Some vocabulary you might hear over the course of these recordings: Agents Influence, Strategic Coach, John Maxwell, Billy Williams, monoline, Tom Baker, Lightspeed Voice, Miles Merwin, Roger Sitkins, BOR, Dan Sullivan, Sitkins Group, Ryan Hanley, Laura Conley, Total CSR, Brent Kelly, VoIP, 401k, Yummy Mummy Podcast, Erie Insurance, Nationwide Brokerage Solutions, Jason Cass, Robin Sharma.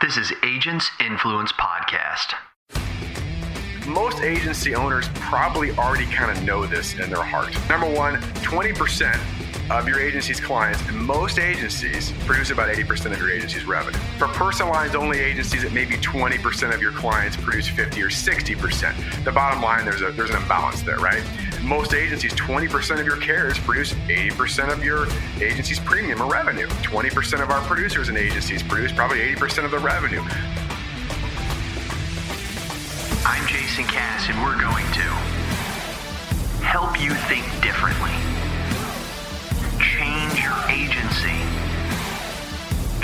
This is Agents Influence Podcast. Most agency owners probably already kind of know this in their heart. Number one, 20% of your agency's clients, and most agencies produce about 80% of your agency's revenue. For personal lines only agencies, it may be 20% of your clients produce 50 or 60%. The bottom line, there's an imbalance there, right? Most agencies, 20% of your carriers produce 80% of your agency's premium or revenue. 20% of our producers and agencies produce probably 80% of the revenue. I'm Jason Cass, and we're going to help you think differently, change your agency,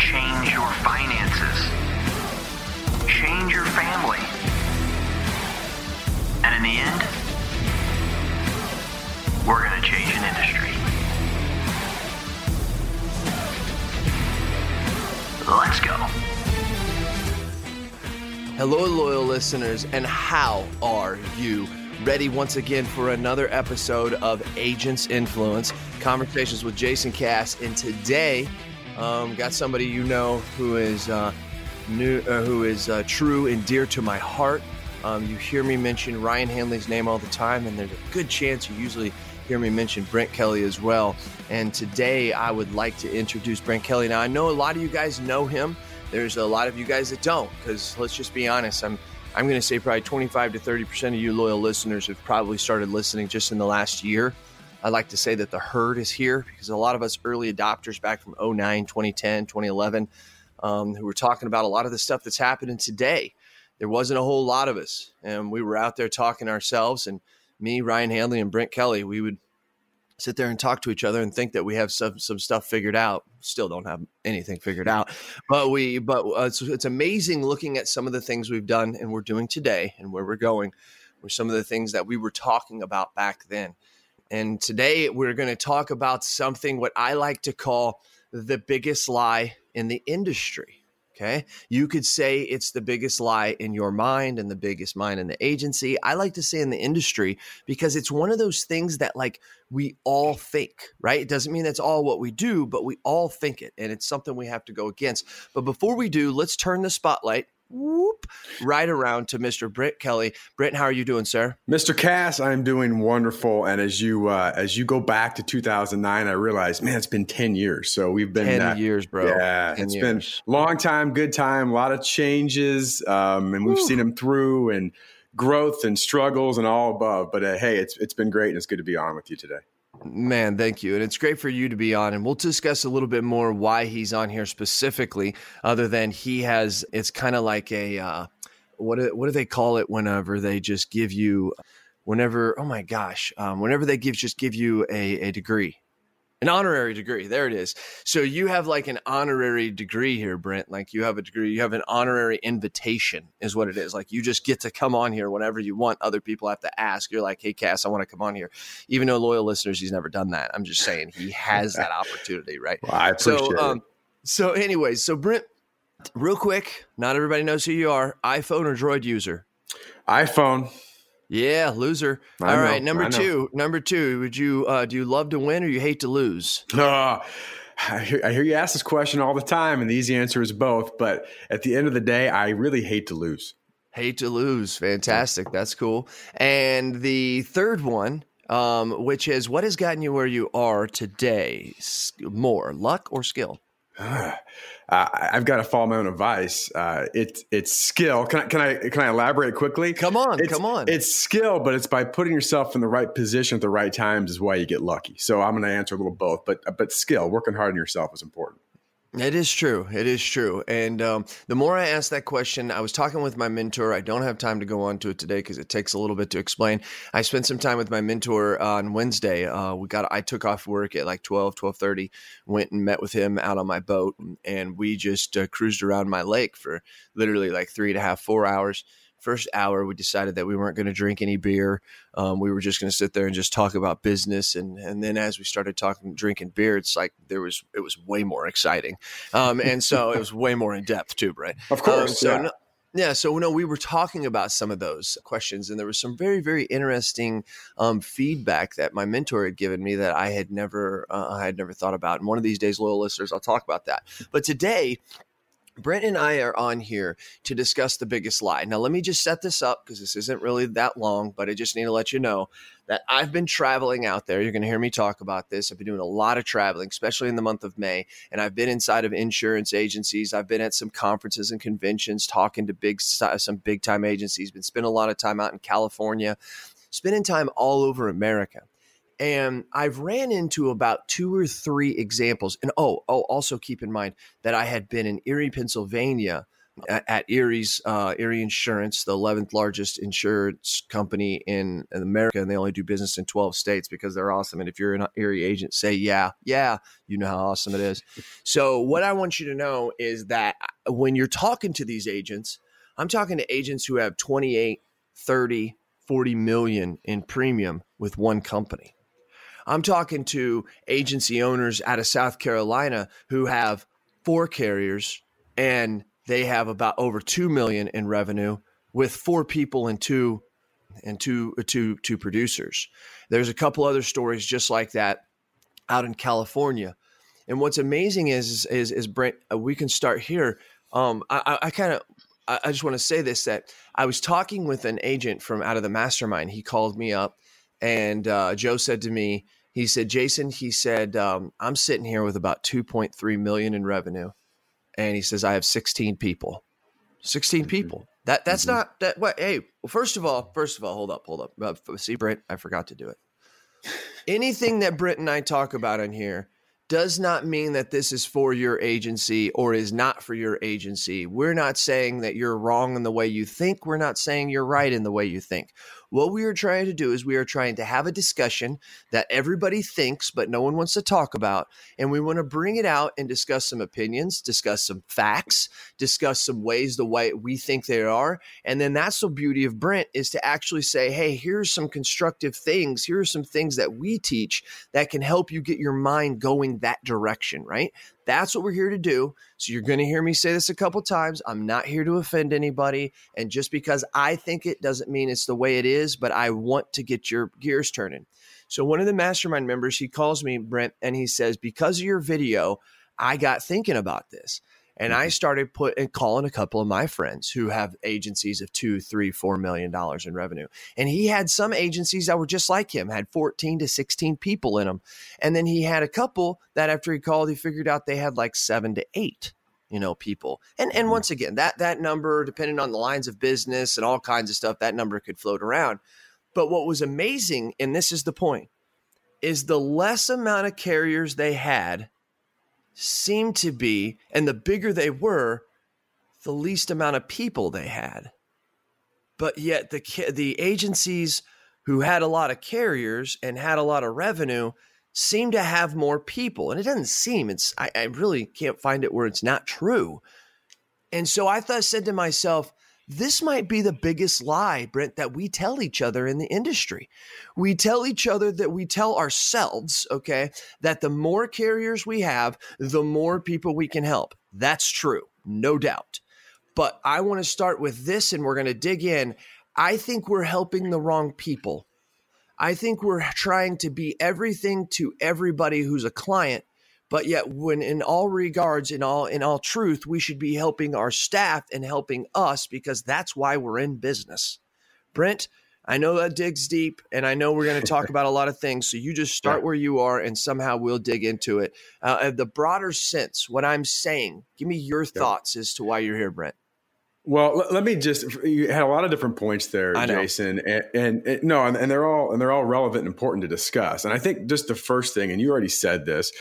change your finances, change your family, and in the end, we're going to change an industry. Let's go. Hello, loyal listeners, and how are you? Ready once again for another episode of Agents Influence, Conversations with Jason Cass. And today, got somebody you know who is true and dear to my heart. You hear me mention Ryan Hanley's name all the time, and there's a good chance you usually hear me mention Brent Kelly as well. And today I would like to introduce Brent Kelly. Now I know a lot of you guys know him. There's a lot of you guys that don't, because let's just be honest, I'm going to say probably 25 to 30% of you loyal listeners have probably started listening just in the last year. I'd like to say that the herd is here, because a lot of us early adopters back from 2009, 2010, 2011, who were talking about a lot of the stuff that's happening today. There wasn't a whole lot of us, and we were out there talking ourselves, and me, Ryan Hanley, and Brent Kelly, we would sit there and talk to each other and think that we have some stuff figured out. Still don't have anything figured out, but it's amazing looking at some of the things we've done and we're doing today and where we're going with some of the things that we were talking about back then. And today we're going to talk about something, what I like to call the biggest lie in the industry. Okay. You could say it's the biggest lie in your mind and the biggest mind in the agency. I like to say in the industry, because it's one of those things that like we all think, right? It doesn't mean that's all what we do, but we all think it, and it's something we have to go against. But before we do, let's turn the spotlight right around to Mr. Brent Kelly. Brent, how are you doing, sir? Mr. Cass, I'm doing wonderful. And as you go back to 2009, I realized, man, it's been 10 years. So we've been 10 years, bro. Yeah, it's been a long time, good time, a lot of changes. And we've seen them through, and growth and struggles and all above. But hey, it's been great. And it's good to be on with you today. Man, thank you. And it's great for you to be on. And we'll discuss a little bit more why he's on here specifically, other than it's kind of like a, what do they call it whenever they just give you, whenever they give you a degree, an honorary degree. There it is. So you have like an honorary degree here, Brent. Like you have a degree, you have an honorary invitation is what it is. Like you just get to come on here whenever you want. Other people have to ask. You're like, hey, Cass, I want to come on here. Even though loyal listeners, he's never done that. I'm just saying he has that opportunity, right? Well, I appreciate it. So Brent, real quick, not everybody knows who you are. iPhone or Droid user? iPhone. Yeah, loser. All right, number two. Would you do you love to win or you hate to lose? I hear you ask this question all the time, and the easy answer is both. But at the end of the day, I really hate to lose. Hate to lose. Fantastic. That's cool. And the third one, which is what has gotten you where you are today? More luck or skill? I've got to follow my own advice. It's skill. Can I elaborate quickly? Come on. It's skill, but it's by putting yourself in the right position at the right times is why you get lucky. So I'm going to answer a little both, but skill, working hard on yourself is important. It is true. And the more I asked that question, I was talking with my mentor. I don't have time to go on to it today because it takes a little bit to explain. I spent some time with my mentor on Wednesday. I took off work at like 12:30, went and met with him out on my boat. And we just cruised around my lake for literally like 3.5, 4 hours. First hour, we decided that we weren't going to drink any beer. We were just going to sit there and just talk about business. And then as we started drinking beer, it's like it was way more exciting. And so it was way more in depth too, right? Of course. So we were talking about some of those questions, and there was some very, very interesting feedback that my mentor had given me that I had never thought about. And one of these days, loyal listeners, I'll talk about that. But today, Brent and I are on here to discuss the biggest lie. Now, let me just set this up because this isn't really that long, but I just need to let you know that I've been traveling out there. You're going to hear me talk about this. I've been doing a lot of traveling, especially in the month of May. And I've been inside of insurance agencies. I've been at some conferences and conventions, talking to some big time agencies, been spending a lot of time out in California, spending time all over America. And I've ran into about 2 or 3 examples. And also keep in mind that I had been in Erie, Pennsylvania at Erie Insurance, the 11th largest insurance company in America. And they only do business in 12 states because they're awesome. And if you're an Erie agent, say, yeah, you know how awesome it is. So what I want you to know is that when you're talking to these agents, I'm talking to agents who have 28, 30, 40 million in premium with one company. I'm talking to agency owners out of South Carolina who have 4 carriers and they have about over 2 million in revenue with 4 people and two producers. There's a couple other stories just like that out in California. And what's amazing is Brent, we can start here. I just want to say this, that I was talking with an agent from out of the mastermind. He called me up. And Joe said to me, he said, Jason, he said, I'm sitting here with about 2.3 million in revenue. And he says, I have 16 people. That's mm-hmm. not that. What? Hey, well, first of all, hold up. See, Brent, I forgot to do it. Anything that Brent and I talk about in here does not mean that this is for your agency or is not for your agency. We're not saying that you're wrong in the way you think. We're not saying you're right in the way you think. What we are trying to do is we are trying to have a discussion that everybody thinks, but no one wants to talk about. And we want to bring it out and discuss some opinions, discuss some facts, discuss some ways the way we think they are. And then that's the beauty of Brent, is to actually say, hey, here's some constructive things. Here are some things that we teach that can help you get your mind going that direction, right? That's what we're here to do. So you're going to hear me say this a couple times. I'm not here to offend anybody. And just because I think it doesn't mean it's the way it is, but I want to get your gears turning. So one of the mastermind members, he calls me, Brent, and he says, because of your video, I got thinking about this. And I started calling a couple of my friends who have agencies of $2, $3, $4 million in revenue. And he had some agencies that were just like him, had 14 to 16 people in them. And then he had a couple that after he called, he figured out they had like 7 to 8, people. And once again, that number, depending on the lines of business and all kinds of stuff, that number could float around. But what was amazing, and this is the point, is the less amount of carriers they had seemed to be, and the bigger they were, the least amount of people they had. But yet the agencies who had a lot of carriers and had a lot of revenue seem to have more people. And it doesn't seem, I really can't find it where it's not true. And so I said to myself, this might be the biggest lie, Brent, that we tell each other in the industry. We tell ourselves, okay, that the more carriers we have, the more people we can help. That's true, no doubt. But I want to start with this, and we're going to dig in. I think we're helping the wrong people. I think we're trying to be everything to everybody who's a client. But yet when in all regards, in all truth, we should be helping our staff and helping us, because that's why we're in business. Brent, I know that digs deep, and I know we're going to talk about a lot of things. So you just start where you are and somehow we'll dig into it. The broader sense, what I'm saying, give me your thoughts as to why you're here, Brent. Well, let me you had a lot of different points there, Jason, and they're all relevant and important to discuss. And I think just the first thing, and you already said this,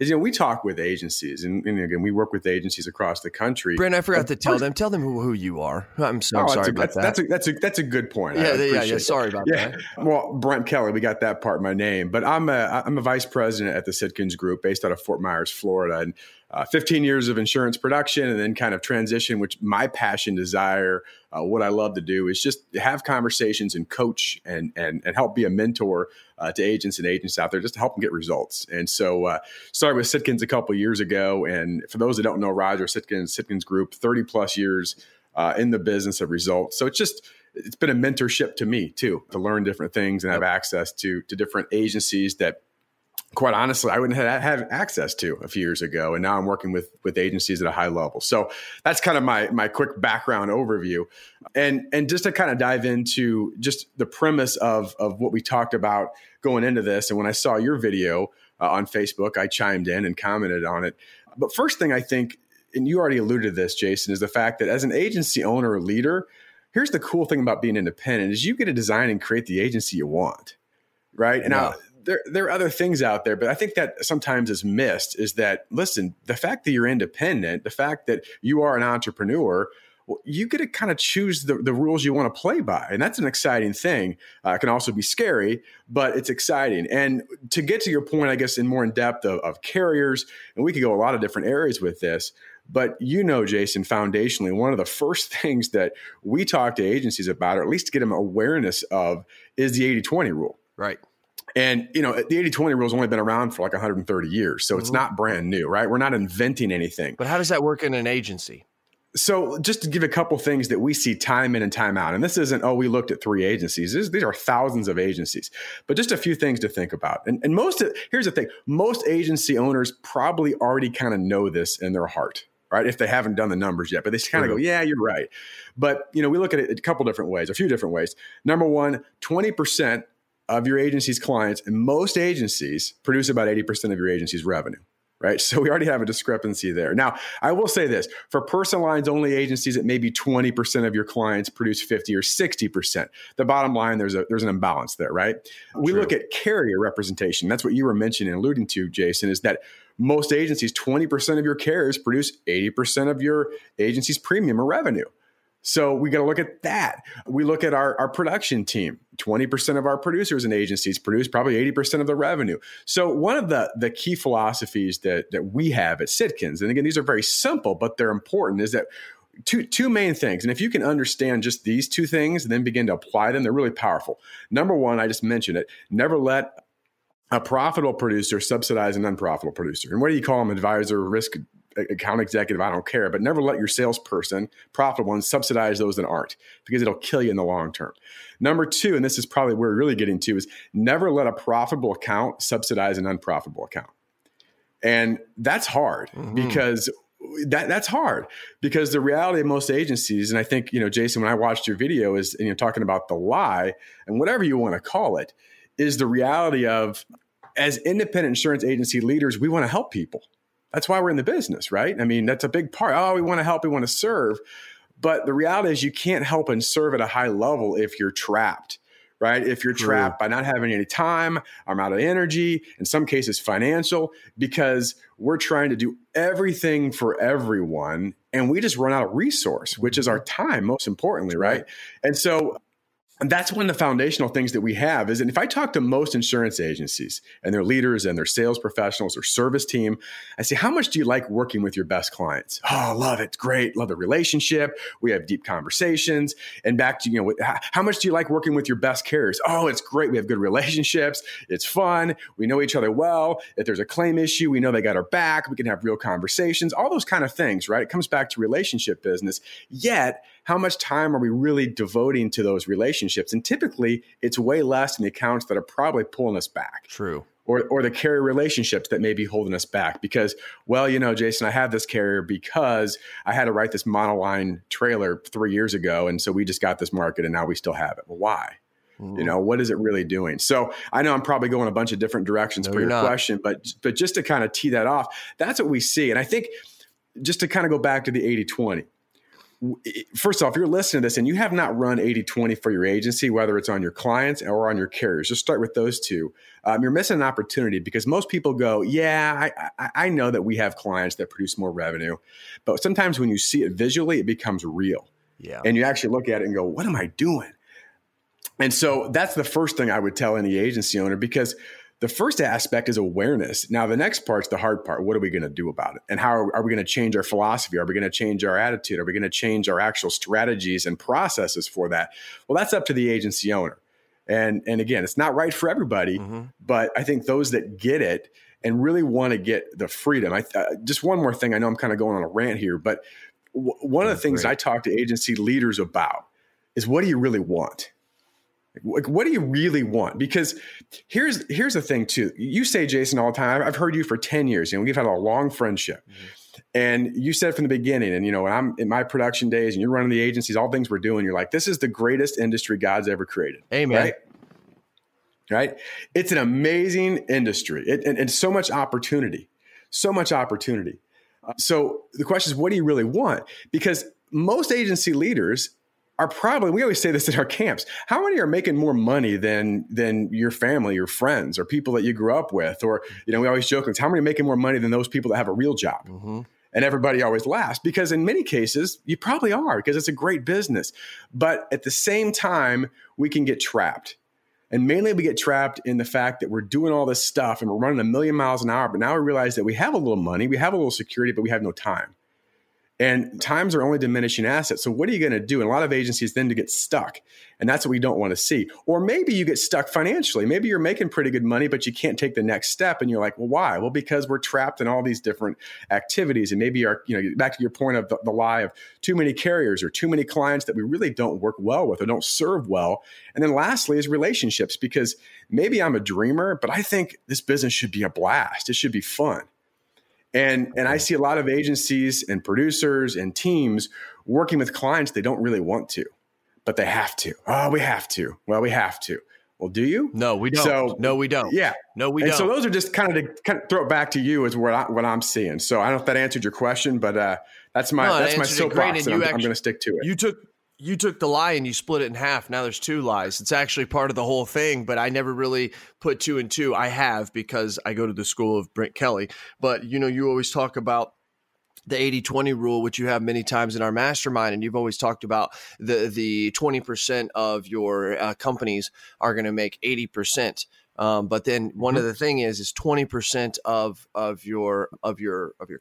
is, we talk with agencies, and again, we work with agencies across the country. Brent, I forgot to tell them who you are. I'm sorry about that. That's a good point. Yeah. Sorry about that. Well, Brent Kelly, we got that part in my name, but I'm a vice president at the Sitkins Group based out of Fort Myers, Florida, and 15 years of insurance production, and then kind of transition, which my passion, desire, what I love to do is just have conversations and coach and help be a mentor to agents and agents out there, just to help them get results. And so started with Sitkins a couple of years ago. And for those that don't know, Roger Sitkins Group, 30 plus years in the business of results. So it's been a mentorship to me too, to learn different things and have access to different agencies that quite honestly, I wouldn't have had access to a few years ago. And now I'm working with agencies at a high level. So that's kind of my quick background overview. And just to kind of dive into just the premise of what we talked about going into this. And when I saw your video on Facebook, I chimed in and commented on it. But first thing I think, and you already alluded to this, Jason, is the fact that as an agency owner or leader, here's the cool thing about being independent is you get to design and create the agency you want, right? And yeah. There are other things out there, but I think that sometimes is missed is that, listen, the fact that you're independent, the fact that you are an entrepreneur, well, you get to kind of choose the rules you want to play by. And that's an exciting thing. It can also be scary, but it's exciting. And to get to your point, I guess, in more in depth of carriers, and we could go a lot of different areas with this, but Jason, foundationally, one of the first things that we talk to agencies about, or at least to get them awareness of, is the 80-20 rule. Right. And, the 80-20 rule's only been around for like 130 years. So it's not brand new, right? We're not inventing anything. But how does that work in an agency? So just to give a couple things that we see time in and time out, and this isn't, we looked at 3 agencies. These are thousands of agencies, but just a few things to think about. And here's the thing, most agency owners probably already kind of know this in their heart, right? If they haven't done the numbers yet, but they just kind of go, yeah, you're right. But, we look at it a few different ways. Number one, 20% of your agency's clients, and most agencies produce about 80% of your agency's revenue, right? So we already have a discrepancy there. Now, I will say this, for personal lines only agencies, it may be 20% of your clients produce 50 or 60%. The bottom line, there's an imbalance there, right? We look at carrier representation. That's what you were mentioning and alluding to, Jason, is that most agencies, 20% of your carriers produce 80% of your agency's premium or revenue. So we got to look at that. We look at our production team. 20% of our producers and agencies produce probably 80% of the revenue. So one of the key philosophies that we have at Sitkins, and again, these are very simple, but they're important, is that two main things. And if you can understand just these two things and then begin to apply them, they're really powerful. Number one, I just mentioned it, never let a profitable producer subsidize an unprofitable producer. And what do you call them? Advisor, risk account executive, I don't care, but never let your salesperson, profitable ones, subsidize those that aren't, because it'll kill you in the long term. Number two, and this is probably where we're really getting to, is never let a profitable account subsidize an unprofitable account. And that's hard because that's hard because the reality of most agencies, and I think, Jason, when I watched your video is, and you're talking about the lie and whatever you want to call it, is the reality of, as independent insurance agency leaders, we want to help people. That's why we're in the business, right? I mean, that's a big part. We want to help, we want to serve. But the reality is you can't help and serve at a high level if you're trapped, right? If you're trapped by not having any time, I'm out of energy, in some cases financial, because we're trying to do everything for everyone. And we just run out of resource, which is our time, most importantly, right? And so that's one of the foundational things that we have is, and if I talk to most insurance agencies and their leaders and their sales professionals or service team, I say, how much do you like working with your best clients? Oh, love it. Great. Love the relationship. We have deep conversations. And back to, how much do you like working with your best carriers? Oh, it's great. We have good relationships. It's fun. We know each other well. If there's a claim issue, we know they got our back. We can have real conversations, all those kind of things, right? It comes back to relationship business. Yet, how much time are we really devoting to those relationships? And typically, it's way less in the accounts that are probably pulling us back. True. Or the carrier relationships that may be holding us back because, well, Jason, I have this carrier because I had to write this monoline trailer 3 years ago. And so we just got this market and now we still have it. Well, why? What is it really doing? So I know I'm probably going a bunch of different directions for your question, but just to kind of tee that off, that's what we see. And I think just to kind of go back to the 80-20, first off, if you're listening to this and you have not run 80-20 for your agency, whether it's on your clients or on your carriers, just start with those two. You're missing an opportunity because most people go, yeah, I know that we have clients that produce more revenue. But sometimes when you see it visually, it becomes real. Yeah. And you actually look at it and go, what am I doing? And so that's the first thing I would tell any agency owner because the first aspect is awareness. Now, the next part's the hard part. What are we going to do about it? And how are we going to change our philosophy? Are we going to change our attitude? Are we going to change our actual strategies and processes for that? Well, that's up to the agency owner. And again, it's not right for everybody, but I think those that get it and really want to get the freedom. Just one more thing. I know I'm kind of going on a rant here, but one of the things I talk to agency leaders about is what do you really want? Like, what do you really want? Because here's the thing too. You say, Jason, all the time, I've heard you for 10 years. You know, we've had a long friendship. Mm-hmm. And you said from the beginning, and you know, when I'm in my production days and you're running the agencies, all things we're doing, you're like, this is the greatest industry God's ever created. Amen. Right? It's an amazing industry. And so much opportunity, So the question is, what do you really want? Because most agency leaders are probably, we always say this in our camps, how many are making more money than your family or friends or people that you grew up with? Or, you know, we always joke, how many are making more money than those people that have a real job? Mm-hmm. And everybody always laughs because in many cases, you probably are because it's a great business. But at the same time, we can get trapped. And mainly we get trapped in the fact that we're doing all this stuff and we're running a million miles an hour. But now we realize that we have a little money, we have a little security, but we have no time. And times are only diminishing assets. So what are you going to do? And a lot of agencies then to get stuck. And that's what we don't want to see. Or maybe you get stuck financially. Maybe you're making pretty good money, but you can't take the next step. And you're like, well, why? Well, because we're trapped in all these different activities. And maybe our, you know, back to your point of the lie of too many carriers or too many clients that we really don't work well with or don't serve well. And then lastly is relationships, because maybe I'm a dreamer, but I think this business should be a blast. It should be fun. And I see a lot of agencies and producers and teams working with clients they don't really want to, but they have to. Oh, we have to. Well, we have to. Well, do you? No, we don't. So, no, we don't. Yeah. No, we don't. So those are just kind of throw it back to you is what I'm seeing. So I don't know if that answered your question, but that's my soapbox, and I'm going to stick to it. You took the lie and you split it in half. Now there's two lies. It's actually part of the whole thing, but I never really put two and two. I have because I go to the school of Brent Kelly. But, you know, you always talk about the 80-20 rule, which you have many times in our mastermind, and you've always talked about the 20% of your companies are going to make 80%. But then one other thing is 20% of your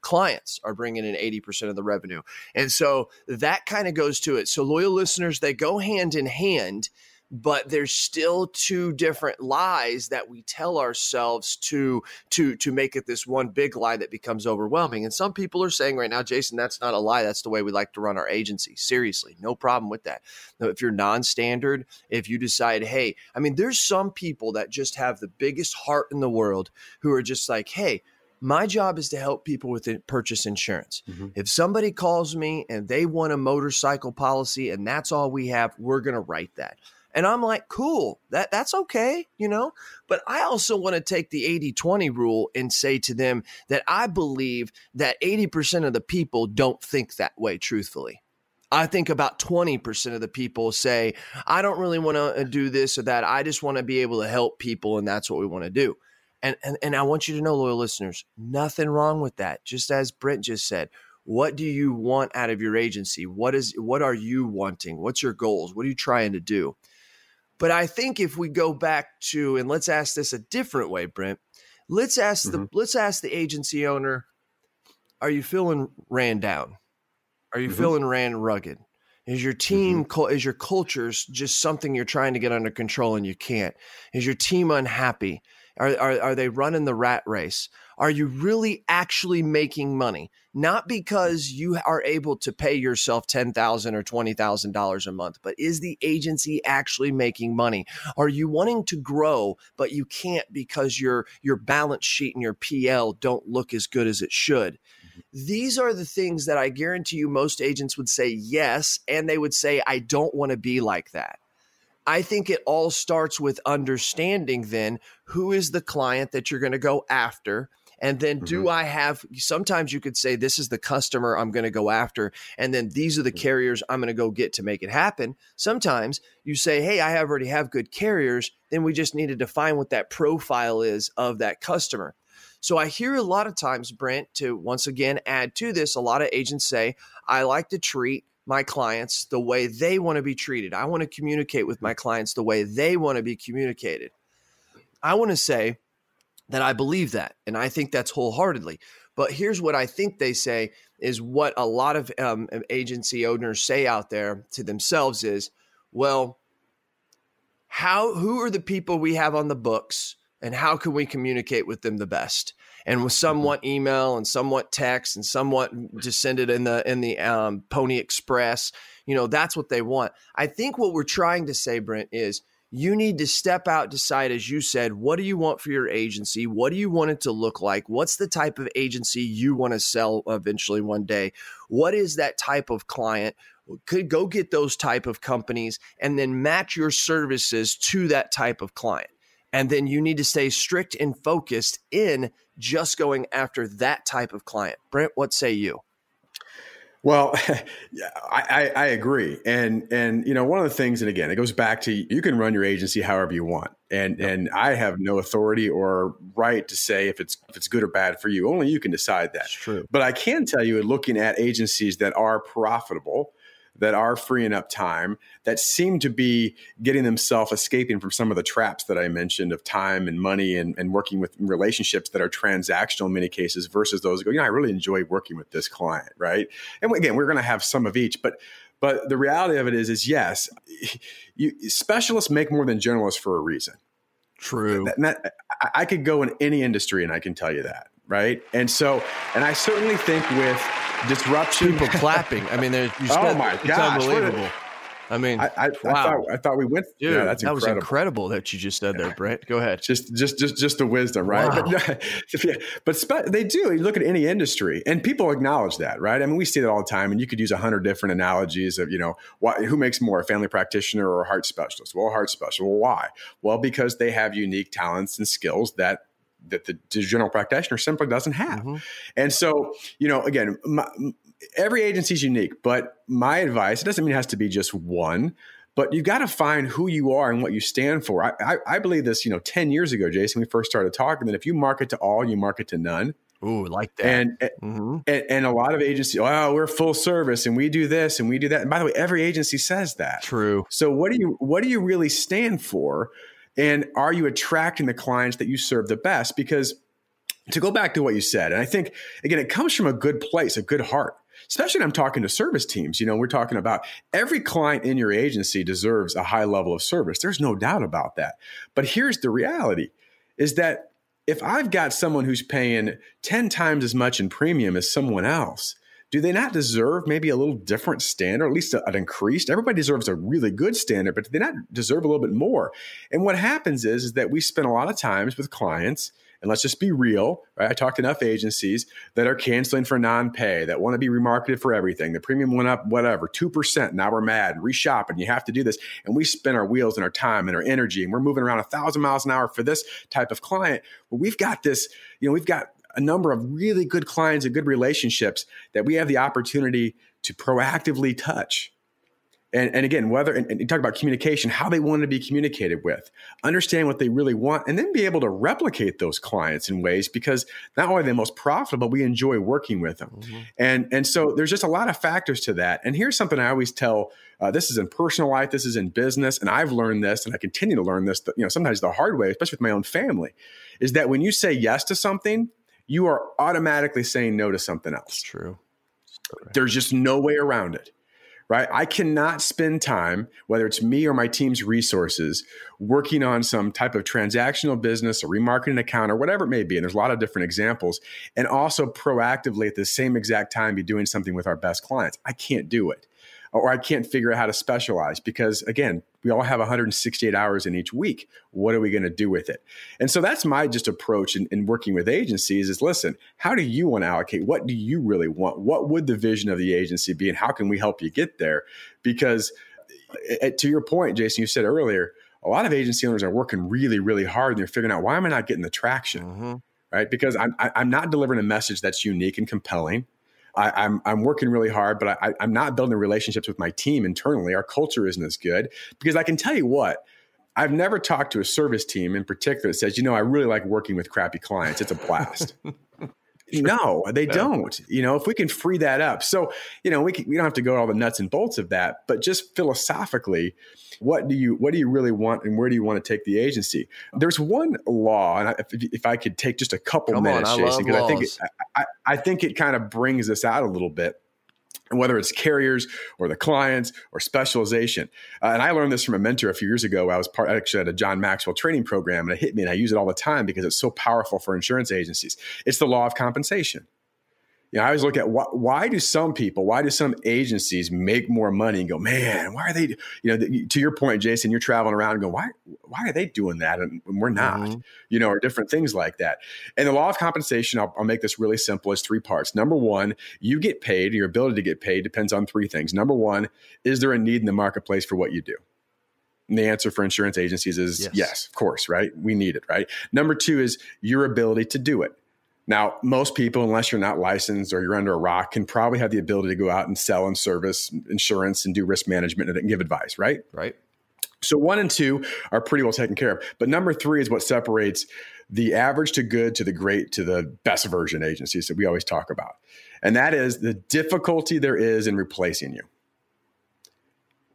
clients are bringing in 80% of the revenue. And so that kind of goes to it. So loyal listeners, they go hand in hand, but there's still two different lies that we tell ourselves to make it this one big lie that becomes overwhelming. And some people are saying right now, Jason, that's not a lie. That's the way we like to run our agency. Seriously, no problem with that. Now, if you're non-standard, if you decide, hey, I mean, there's some people that just have the biggest heart in the world who are just like, hey, my job is to help people with purchase insurance. Mm-hmm. If somebody calls me and they want a motorcycle policy and that's all we have, we're going to write that. And I'm like, cool, that's okay, you know? But I also want to take the 80-20 rule and say to them that I believe that 80% of the people don't think that way, truthfully. I think about 20% of the people say, I don't really want to do this or that. I just want to be able to help people, and that's what we want to do. And I want you to know, loyal listeners, nothing wrong with that. Just as Brent just said, what do you want out of your agency? What are you wanting? What's your goals? What are you trying to do? But I think if we go back to, and let's ask this a different way, Brent, let's ask the agency owner, are you feeling ran down? Are you feeling ran rugged? Is your team, is your culture just something you're trying to get under control and you can't? Is your team unhappy? Are they running the rat race? Are you really actually making money? Not because you are able to pay yourself $10,000 or $20,000 a month, but is the agency actually making money? Are you wanting to grow, but you can't because your balance sheet and your PL don't look as good as it should? These are the things that I guarantee you most agents would say yes, and they would say, I don't want to be like that. I think it all starts with understanding then who is the client that you're going to go after. And then do I have, sometimes you could say, this is the customer I'm going to go after. And then these are the carriers I'm going to go get to make it happen. Sometimes you say, hey, I already have good carriers. Then we just need to define what that profile is of that customer. So I hear a lot of times, Brent, to once again add to this, a lot of agents say, I like to treat my clients the way they want to be treated. I want to communicate with my clients the way they want to be communicated. I want to say that I believe that, and I think that's wholeheartedly. But here's what I think they say is what a lot of agency owners say out there to themselves is, well, who are the people we have on the books and how can we communicate with them the best? And some want email and some want text and some want just send it in the Pony Express. You know, that's what they want. I think what we're trying to say, Brent, is you need to step out, decide, as you said, what do you want for your agency? What do you want it to look like? What's the type of agency you want to sell eventually one day? What is that type of client? Could go get those type of companies and then match your services to that type of client. And then you need to stay strict and focused in just going after that type of client. Brent, what say you? Well, I agree. And, you know, one of the things, and again, it goes back to, you can run your agency however you want. And I have no authority or right to say if it's good or bad for you. Only you can decide that. It's true. But I can tell you, looking at agencies that are profitable, that are freeing up time, that seem to be getting themselves escaping from some of the traps that I mentioned of time and money and working with relationships that are transactional in many cases versus those that go, you know, I really enjoy working with this client, right? And again, we're going to have some of each, but the reality of it is yes, specialists make more than generalists for a reason. True. And that, I could go in any industry and I can tell you that, right? And I certainly think with disruption. People clapping. I mean, oh my gosh, it's unbelievable. I thought we went. Dude, yeah, that was incredible that you just said there, Brent. Go ahead. Just the wisdom, right? Wow. But they do. You look at any industry, and people acknowledge that, right? I mean, we see that all the time. And you could use 100 different analogies of, you know, who makes more, a family practitioner or a heart specialist? Well, a heart specialist. Well, why? Well, because they have unique talents and skills that the general practitioner simply doesn't have. Mm-hmm. And so, you know, again, every agency is unique, but my advice, it doesn't mean it has to be just one, but you've got to find who you are and what you stand for. I believe this, you know, 10 years ago, Jason, we first started talking that if you market to all, you market to none. Ooh, like that. And a lot of agencies, oh, we're full service and we do this and we do that. And by the way, every agency says that. True. So what do you really stand for? And are you attracting the clients that you serve the best? Because to go back to what you said, and I think, again, it comes from a good place, a good heart, especially when I'm talking to service teams. You know, we're talking about every client in your agency deserves a high level of service. There's no doubt about that. But here's the reality is that if I've got someone who's paying 10 times as much in premium as someone else, do they not deserve maybe a little different standard, at least an increased? Everybody deserves a really good standard, but do they not deserve a little bit more? And what happens is that we spend a lot of times with clients, and let's just be real, right? I talked to enough agencies that are canceling for non-pay, that want to be remarketed for everything. The premium went up, whatever, 2%. Now we're mad and reshopping. You have to do this. And we spend our wheels and our time and our energy, and we're moving around 1,000 miles an hour for this type of client. But we've got this, you know, we've got a number of really good clients and good relationships that we have the opportunity to proactively touch. And again, and you talk about communication, how they want to be communicated with, understand what they really want, and then be able to replicate those clients in ways because not only are they the most profitable, we enjoy working with them. Mm-hmm. And so there's just a lot of factors to that. And here's something I always tell, this is in personal life, this is in business, and I've learned this, and I continue to learn this, you know, sometimes the hard way, especially with my own family, is that when you say yes to something, you are automatically saying no to something else. It's true. Okay. There's just no way around it, right? I cannot spend time, whether it's me or my team's resources, working on some type of transactional business or remarketing account or whatever it may be. And there's a lot of different examples. And also proactively at the same exact time be doing something with our best clients. I can't do it. Or I can't figure out how to specialize because, again, we all have 168 hours in each week. What are we going to do with it? And so that's my just approach in working with agencies is, listen, how do you want to allocate? What do you really want? What would the vision of the agency be and how can we help you get there? Because to your point, Jason, you said earlier, a lot of agency owners are working really, really hard and they're figuring out, why am I not getting the traction, mm-hmm. right? Because I'm not delivering a message that's unique and compelling. I'm working really hard, but I'm not building relationships with my team internally. Our culture isn't as good because I can tell you what, I've never talked to a service team in particular that says, you know, I really like working with crappy clients. It's a blast. No, they don't. You know, if we can free that up. So, you know, we don't have to go to all the nuts and bolts of that, but just philosophically, what do you really want and where do you want to take the agency? There's one law, and if I could take just a couple minutes, Jason, because I think it kind of brings this out a little bit, whether it's carriers or the clients or specialization. And I learned this from a mentor a few years ago. I was actually at a John Maxwell training program, and it hit me, and I use it all the time because it's so powerful for insurance agencies. It's the law of compensation. You know, I always look at why do some agencies make more money and go, man, why are they, you know, to your point, Jason, you're traveling around and go, why are they doing that? And we're not, you know, or different things like that. And the law of compensation, I'll make this really simple, is three parts. Number one, you get paid, your ability to get paid depends on three things. Number one, is there a need in the marketplace for what you do? And the answer for insurance agencies is yes, of course, right? We need it, right? Number two is your ability to do it. Now, most people, unless you're not licensed or you're under a rock, can probably have the ability to go out and sell and service insurance and do risk management and give advice, right? Right. So one and two are pretty well taken care of. But number three is what separates the average to good to the great to the best version agencies that we always talk about. And that is the difficulty there is in replacing you.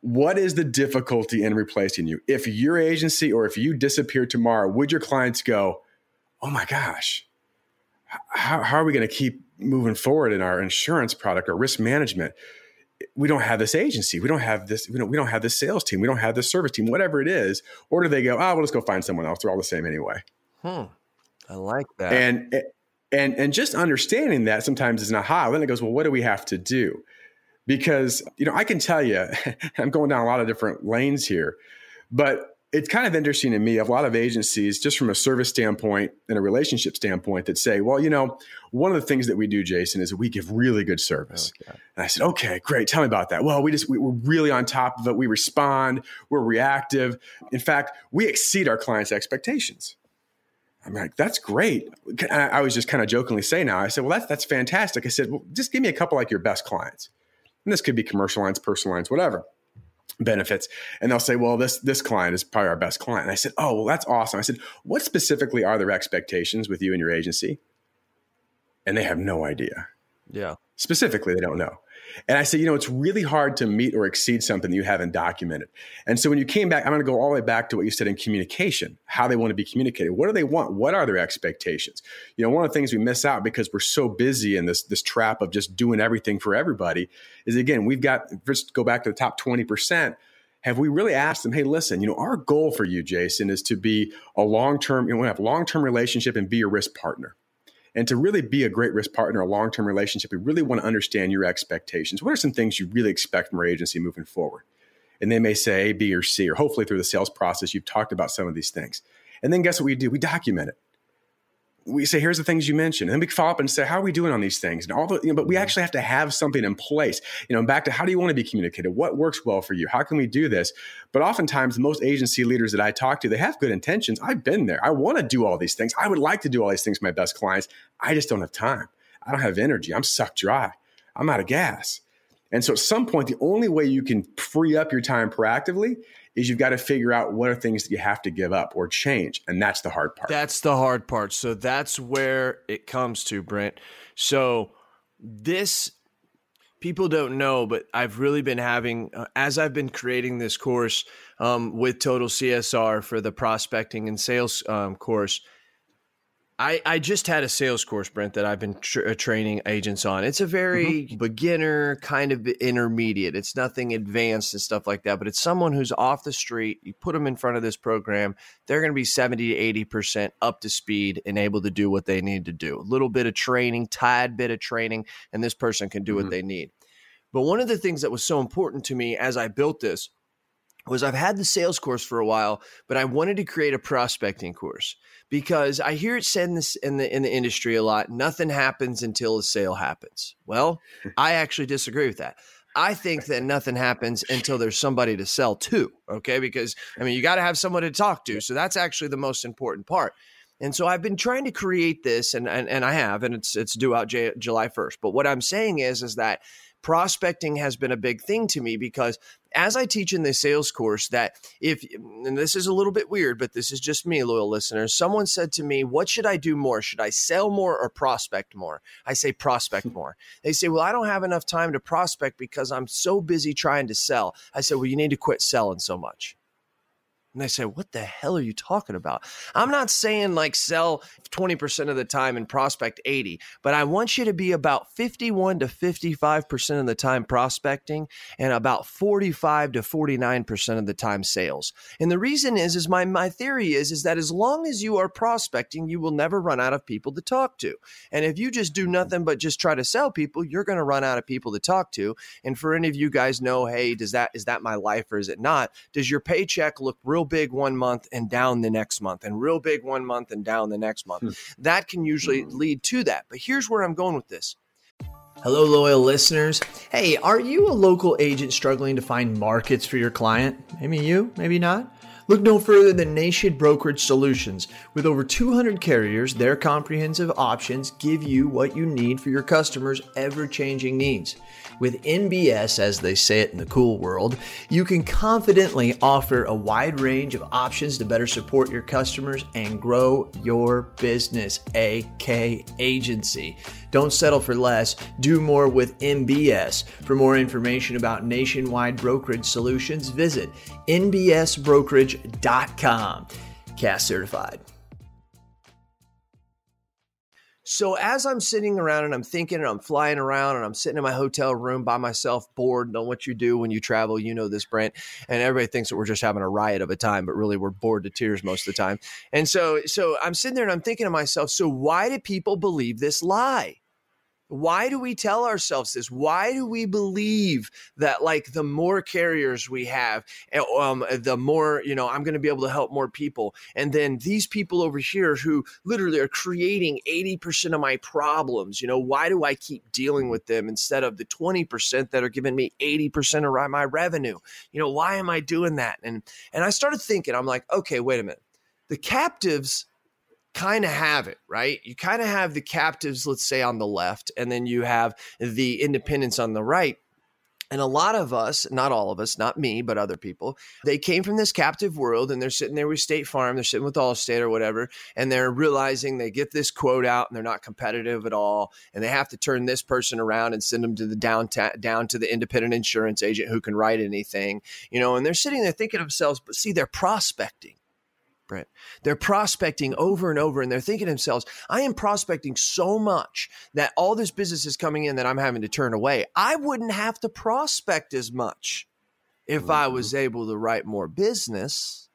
What is the difficulty in replacing you? If your agency or if you disappear tomorrow, would your clients go, oh my gosh, how are we going to keep moving forward in our insurance product or risk management? We don't have this agency. We don't have this. We don't have this sales team. We don't have this service team, whatever it is. Or do they go, we'll just go find someone else. They're all the same anyway. I like that. And just understanding that sometimes is an aha. Then it goes, well, what do we have to do? Because, you know, I can tell you, I'm going down a lot of different lanes here, but it's kind of interesting to me, a lot of agencies, just from a service standpoint and a relationship standpoint, that say, well, you know, one of the things that we do, Jason, is we give really good service. Okay. And I said, okay, great. Tell me about that. Well, we're really on top of it. We respond. We're reactive. In fact, we exceed our clients' expectations. I'm like, that's great. I was just kind of jokingly saying now, I said, well, that's fantastic. I said, well, just give me a couple like your best clients. And this could be commercial lines, personal lines, whatever. Benefits. And they'll say, well, this client is probably our best client. And I said, oh, well, that's awesome. I said, what specifically are their expectations with you and your agency? And they have no idea. Yeah. Specifically, they don't know. And I said, you know, it's really hard to meet or exceed something that you haven't documented. And so when you came back, I'm going to go all the way back to what you said in communication, how they want to be communicated. What do they want? What are their expectations? You know, one of the things we miss out because we're so busy in this trap of just doing everything for everybody is, again, we've got, first go back to the top 20%. Have we really asked them, hey, listen, you know, our goal for you, Jason, is to be a long-term, you know, have a long-term relationship and be a risk partner. And to really be a great risk partner, a long-term relationship, we really want to understand your expectations. What are some things you really expect from our agency moving forward? And they may say A, B, or C, or hopefully through the sales process, you've talked about some of these things. And then guess what we do? We document it. We say, here's the things you mentioned. And then we follow up and say, how are we doing on these things? And all the, you know, but we actually have to have something in place. You know, back to how do you want to be communicated? What works well for you? How can we do this? But oftentimes, most agency leaders that I talk to, they have good intentions. I've been there. I want to do all these things. I would like to do all these things for my best clients. I just don't have time. I don't have energy. I'm sucked dry. I'm out of gas. And so at some point, the only way you can free up your time proactively is you've got to figure out what are things that you have to give up or change. And that's the hard part. That's the hard part. So that's where it comes to, Brent. So this, people don't know, but I've really been having, as I've been creating this course with Total CSR for the prospecting and sales course, I just had a sales course, Brent, that I've been training agents on. It's a very beginner kind of intermediate. It's nothing advanced and stuff like that, but it's someone who's off the street. You put them in front of this program, they're going to be 70 to 80% up to speed and able to do what they need to do. A little bit of training, tad bit of training, and this person can do what they need. But one of the things that was so important to me as I built this was I've had the sales course for a while, but I wanted to create a prospecting course because I hear it said this in the industry a lot, nothing happens until a sale happens. Well, I actually disagree with that. I think that nothing happens until there's somebody to sell to, okay? Because, I mean, you got to have someone to talk to. So that's actually the most important part. And so I've been trying to create this and I have, and it's due out July 1st. But what I'm saying is that prospecting has been a big thing to me because as I teach in the sales course that if, and this is a little bit weird, but this is just me, loyal listeners, someone said to me, what should I do more? Should I sell more or prospect more? I say prospect more. They say, well, I don't have enough time to prospect because I'm so busy trying to sell. I said, well, you need to quit selling so much. And they said, what the hell are you talking about? I'm not saying like sell 20% of the time and prospect 80, but I want you to be about 51 to 55% of the time prospecting and about 45 to 49% of the time sales. And the reason is my theory is that as long as you are prospecting, you will never run out of people to talk to. And if you just do nothing but just try to sell people, you're going to run out of people to talk to. And for any of you guys know, hey, is that my life or is it not? Does your paycheck look real big one month and down the next month and real big one month and down the next month? That can usually lead to that. But here's where I'm going with this. Hello, loyal listeners. Hey, are you a local agent struggling to find markets for your client? Maybe you, maybe not. Look no further than Nationwide Brokerage Solutions. With over 200 carriers, their comprehensive options give you what you need for your customers' ever-changing needs. With NBS, as they say it in the cool world, you can confidently offer a wide range of options to better support your customers and grow your business, AK Agency. Don't settle for less. Do more with NBS. For more information about Nationwide Brokerage Solutions, visit nbsbrokerage.com. Cass certified. So as I'm sitting around and I'm thinking and I'm flying around and I'm sitting in my hotel room by myself, bored, know what you do when you travel, you know this, Brent, and everybody thinks that we're just having a riot of a time, but really we're bored to tears most of the time. And so I'm sitting there and I'm thinking to myself, so why do people believe this lie? Why do we tell ourselves this? Why do we believe that like the more carriers we have, the more, you know, I'm going to be able to help more people. And then these people over here who literally are creating 80% of my problems, you know, why do I keep dealing with them instead of the 20% that are giving me 80% of my revenue? You know, why am I doing that? And I started thinking, I'm like, okay, wait a minute. The captives kind of have it, right? You kind of have the captives, let's say, on the left, and then you have the independents on the right. And a lot of us, not all of us, not me, but other people, they came from this captive world and they're sitting there with State Farm, they're sitting with Allstate or whatever, and they're realizing they get this quote out and they're not competitive at all. And they have to turn this person around and send them to the down to the independent insurance agent who can write anything, you know, and they're sitting there thinking to themselves, but see, they're prospecting. Brent. They're prospecting over and over and they're thinking to themselves, I am prospecting so much that all this business is coming in that I'm having to turn away. I wouldn't have to prospect as much if I was able to write more business.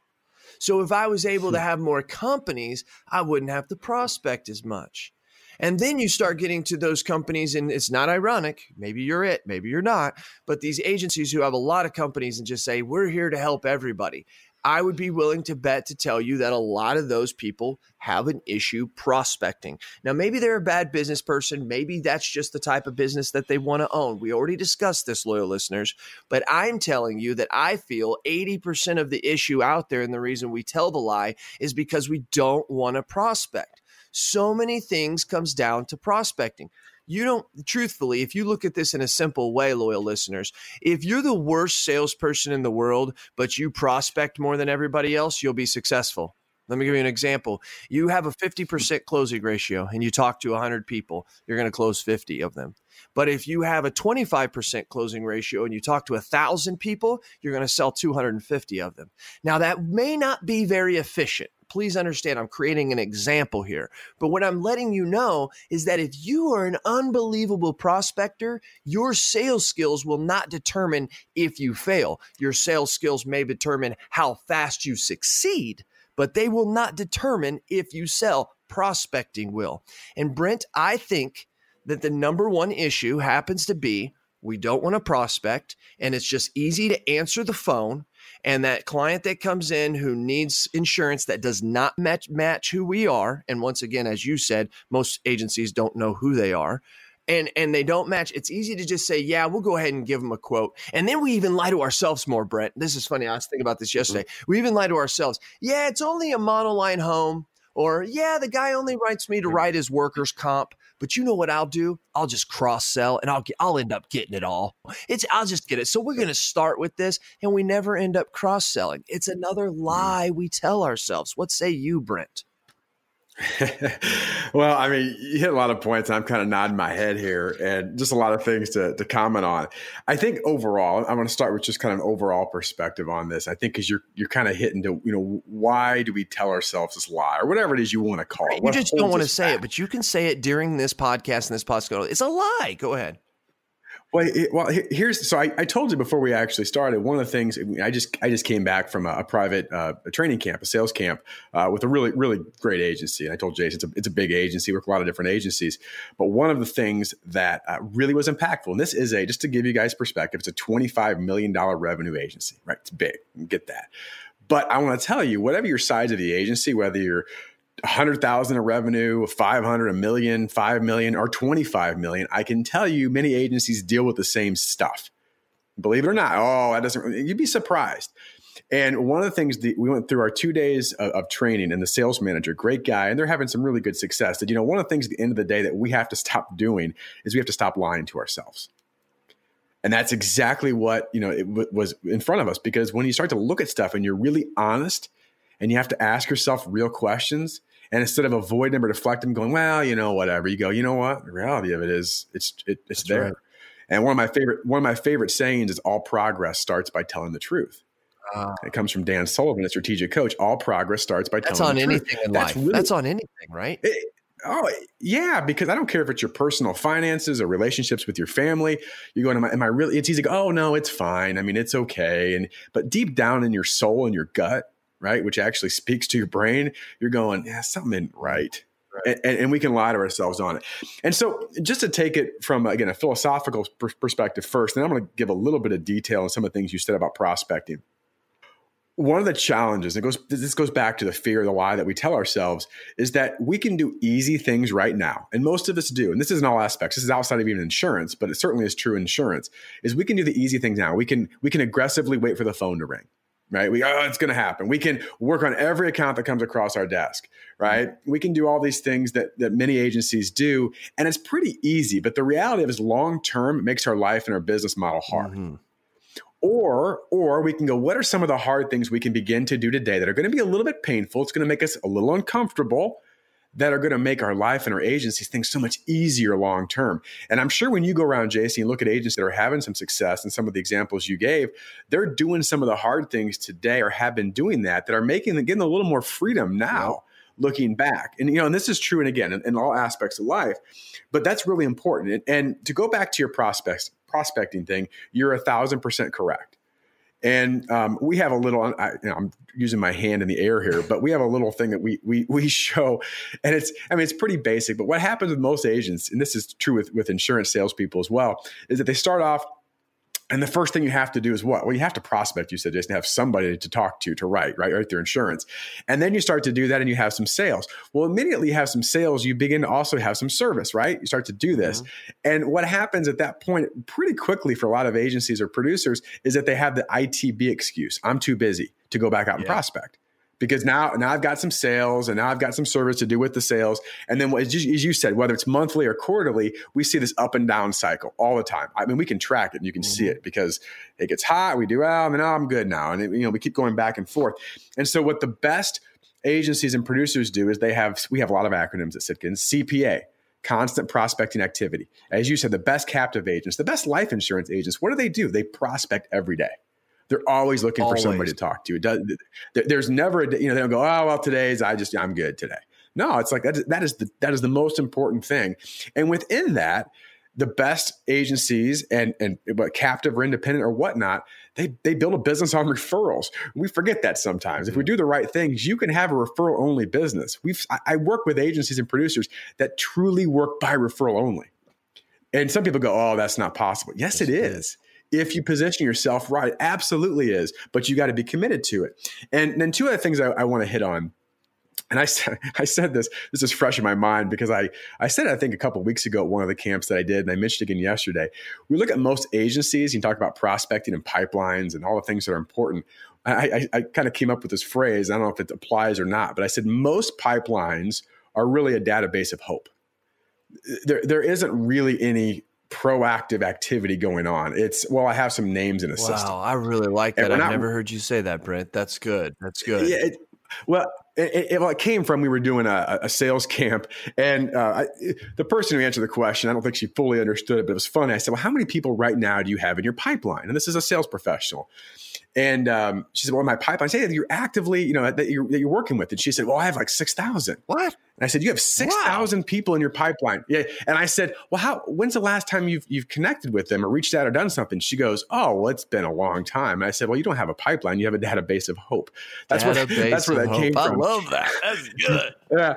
So if I was able to have more companies, I wouldn't have to prospect as much. And then you start getting to those companies, and it's not ironic. Maybe you're it, maybe you're not. But these agencies who have a lot of companies and just say, we're here to help everybody. I would be willing to bet to tell you that a lot of those people have an issue prospecting. Now, maybe they're a bad business person. Maybe that's just the type of business that they want to own. We already discussed this, loyal listeners, but I'm telling you that I feel 80% of the issue out there and the reason we tell the lie is because we don't want to prospect. So many things comes down to prospecting. You don't, truthfully, if you look at this in a simple way, loyal listeners, if you're the worst salesperson in the world, but you prospect more than everybody else, you'll be successful. Let me give you an example. You have a 50% closing ratio and you talk to 100 people, you're going to close 50 of them. But if you have a 25% closing ratio and you talk to 1,000 people, you're going to sell 250 of them. Now, that may not be very efficient. Please understand, I'm creating an example here. But what I'm letting you know is that if you are an unbelievable prospector, your sales skills will not determine if you fail. Your sales skills may determine how fast you succeed, but they will not determine if you sell. Prospecting will. And Brent, I think that the number one issue happens to be we don't want to prospect, and it's just easy to answer the phone. And that client that comes in who needs insurance that does not match who we are. And once again, as you said, most agencies don't know who they are and they don't match. It's easy to just say, yeah, we'll go ahead and give them a quote. And then we even lie to ourselves more, Brent. This is funny. I was thinking about this yesterday. We even lie to ourselves. Yeah, it's only a monoline home. Or, yeah, the guy only writes me to write his workers' comp, but you know what I'll do? I'll just cross-sell, and I'll end up getting it all. I'll just get it. So we're going to start with this, and we never end up cross-selling. It's another lie we tell ourselves. What say you, Brent? Well, I mean, you hit a lot of points. I'm kind of nodding my head here and just a lot of things to comment on. I think overall, I want to start with just kind of an overall perspective on this. I think because you're kind of hitting to, why do we tell ourselves this lie or whatever it is you want to call it? You just don't want to say it, but you can say it during this podcast and this podcast. It's a lie. Go ahead. Well, I told you before we actually started, one of the things I just came back from a private training camp, a sales camp with a really, really great agency. And I told Jason, it's a big agency, we work with a lot of different agencies. But one of the things that really was impactful, and this is just to give you guys perspective, it's a $25 million revenue agency, right? It's big, get that. But I want to tell you, whatever your size of the agency, whether you're 100,000 of revenue, 500, a million, 5 million, or 25 million. I can tell you many agencies deal with the same stuff. Believe it or not. Oh, that doesn't, you'd be surprised. And one of the things that we went through our 2 days of training and the sales manager, great guy, and they're having some really good success that, one of the things at the end of the day that we have to stop doing is we have to stop lying to ourselves. And that's exactly what, it was in front of us, because when you start to look at stuff and you're really honest, and you have to ask yourself real questions. And instead of avoiding them or deflecting them, going, well, whatever, you go, you know what? The reality of it is it's there. Right. And one of my favorite sayings is all progress starts by telling the truth. It comes from Dan Sullivan, a strategic coach. All progress starts by telling the truth. That's on anything in life. That's on anything, right? Because I don't care if it's your personal finances or relationships with your family. You're going, am I really? It's easy to go, oh, no, it's fine. I mean, it's okay. But deep down in your soul and your gut, right, which actually speaks to your brain, you're going, yeah, something isn't right. And we can lie to ourselves on it. And so just to take it from, again, a philosophical perspective first, and I'm going to give a little bit of detail on some of the things you said about prospecting. One of the challenges, this goes back to the fear, the lie that we tell ourselves, is that we can do easy things right now. And most of us do. And this is in all aspects. This is outside of even insurance, but it certainly is true in insurance, is we can do the easy things now. We can aggressively wait for the phone to ring. Right? It's going to happen. We can work on every account that comes across our desk, right? Mm-hmm. We can do all these things that many agencies do, and it's pretty easy. But the reality of it is long-term, it makes our life and our business model hard. Mm-hmm. Or we can go, what are some of the hard things we can begin to do today that are going to be a little bit painful? It's going to make us a little uncomfortable, that are going to make our life and our agencies things so much easier long-term. And I'm sure when you go around, JC, and look at agents that are having some success and some of the examples you gave, they're doing some of the hard things today or have been doing that are making them getting a little more freedom now looking back. And, and this is true, and again, in all aspects of life, but that's really important. And to go back to your prospecting thing, you're 1,000% correct. And we have a little, I'm using my hand in the air here, but we have a little thing that we show, and it's pretty basic, but what happens with most agents, and this is true with insurance salespeople as well, is that they start off, and the first thing you have to do is what? Well, you have to prospect, you said, Jason, have somebody to talk to write their insurance. And then you start to do that and you have some sales. Well, immediately you have some sales, you begin to also have some service, right? You start to do this. Mm-hmm. And what happens at that point pretty quickly for a lot of agencies or producers is that they have the ITB excuse. I'm too busy to go back out and prospect. Because now I've got some sales and now I've got some service to do with the sales. And then as you said, whether it's monthly or quarterly, we see this up and down cycle all the time. I mean, we can track it and you can see it because it gets hot. We do, I'm good now. And we keep going back and forth. And so what the best agencies and producers do is we have a lot of acronyms at Sitkins, CPA, constant prospecting activity. As you said, the best captive agents, the best life insurance agents, what do? They prospect every day. They're always looking for somebody to talk to. There's never a day, they don't go, oh, well, I'm good today. No, it's like that is the most important thing. And within that, the best agencies and captive or independent or whatnot, they build a business on referrals. We forget that sometimes. If we do the right things, you can have a referral only business. I work with agencies and producers that truly work by referral only. And some people go, oh, that's not possible. Yes, it is. If you position yourself right, it absolutely is, but you got to be committed to it. And then two other things I want to hit on, and I said this is fresh in my mind because I said it, I think, a couple of weeks ago at one of the camps that I did, and I mentioned it again yesterday. We look at most agencies, you talk about prospecting and pipelines and all the things that are important. I kind of came up with this phrase, I don't know if it applies or not, but I said most pipelines are really a database of hope. There isn't really any proactive activity going on. It's, well, I have some names in a system. Wow, I really like that. I've never heard you say that, Brent. That's good. Yeah. Well, It came from, we were doing a sales camp, and the person who answered the question, I don't think she fully understood it, but it was funny. I said, well, how many people right now do you have in your pipeline? And this is a sales professional. And she said, well, in my pipeline, I said, you're actively, that you're working with. And she said, well, I have like 6,000. What? And I said, you have 6,000 people in your pipeline. Yeah. And I said, well, when's the last time you've connected with them or reached out or done something? She goes, oh, well, it's been a long time. And I said, well, you don't have a pipeline. You have a database of hope. That's where that came from. I love that. That's good. Yeah.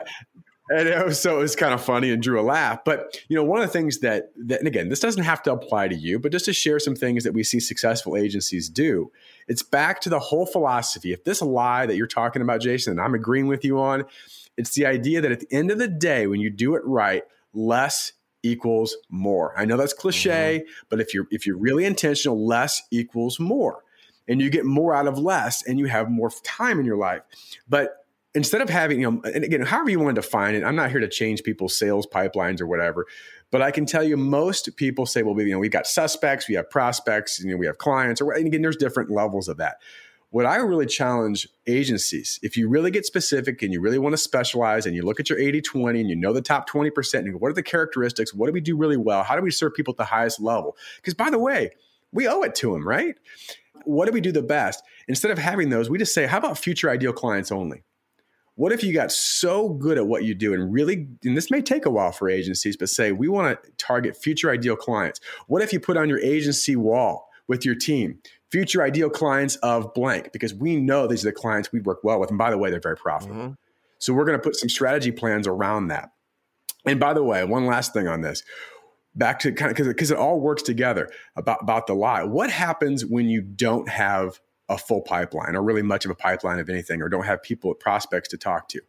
And so it was kind of funny and drew a laugh. But, one of the things that, and again, this doesn't have to apply to you, but just to share some things that we see successful agencies do, it's back to the whole philosophy. If this lie that you're talking about, Jason, and I'm agreeing with you on, it's the idea that at the end of the day, when you do it right, less equals more. I know that's cliche, but if you're really intentional, less equals more. And you get more out of less, and you have more time in your life. But instead of having, and again, however you want to define it, I'm not here to change people's sales pipelines or whatever, but I can tell you most people say, well, we've got suspects, we have prospects, we have clients, and again, there's different levels of that. What I really challenge agencies, if you really get specific and you really want to specialize and you look at your 80-20 and the top 20% and you go, what are the characteristics? What do we do really well? How do we serve people at the highest level? Because by the way, we owe it to them, right? What do we do the best? Instead of having those, we just say, how about future ideal clients only? What if you got so good at what you do and really, and this may take a while for agencies, but say, we want to target future ideal clients. What if you put on your agency wall with your team, future ideal clients of blank, because we know these are the clients we work well with. And by the way, they're very profitable. Mm-hmm. So we're going to put some strategy plans around that. And by the way, one last thing on this, back to kind of, because it all works together about the lie. What happens when you don't have a full pipeline or really much of a pipeline of anything, or don't have people, prospects to talk to?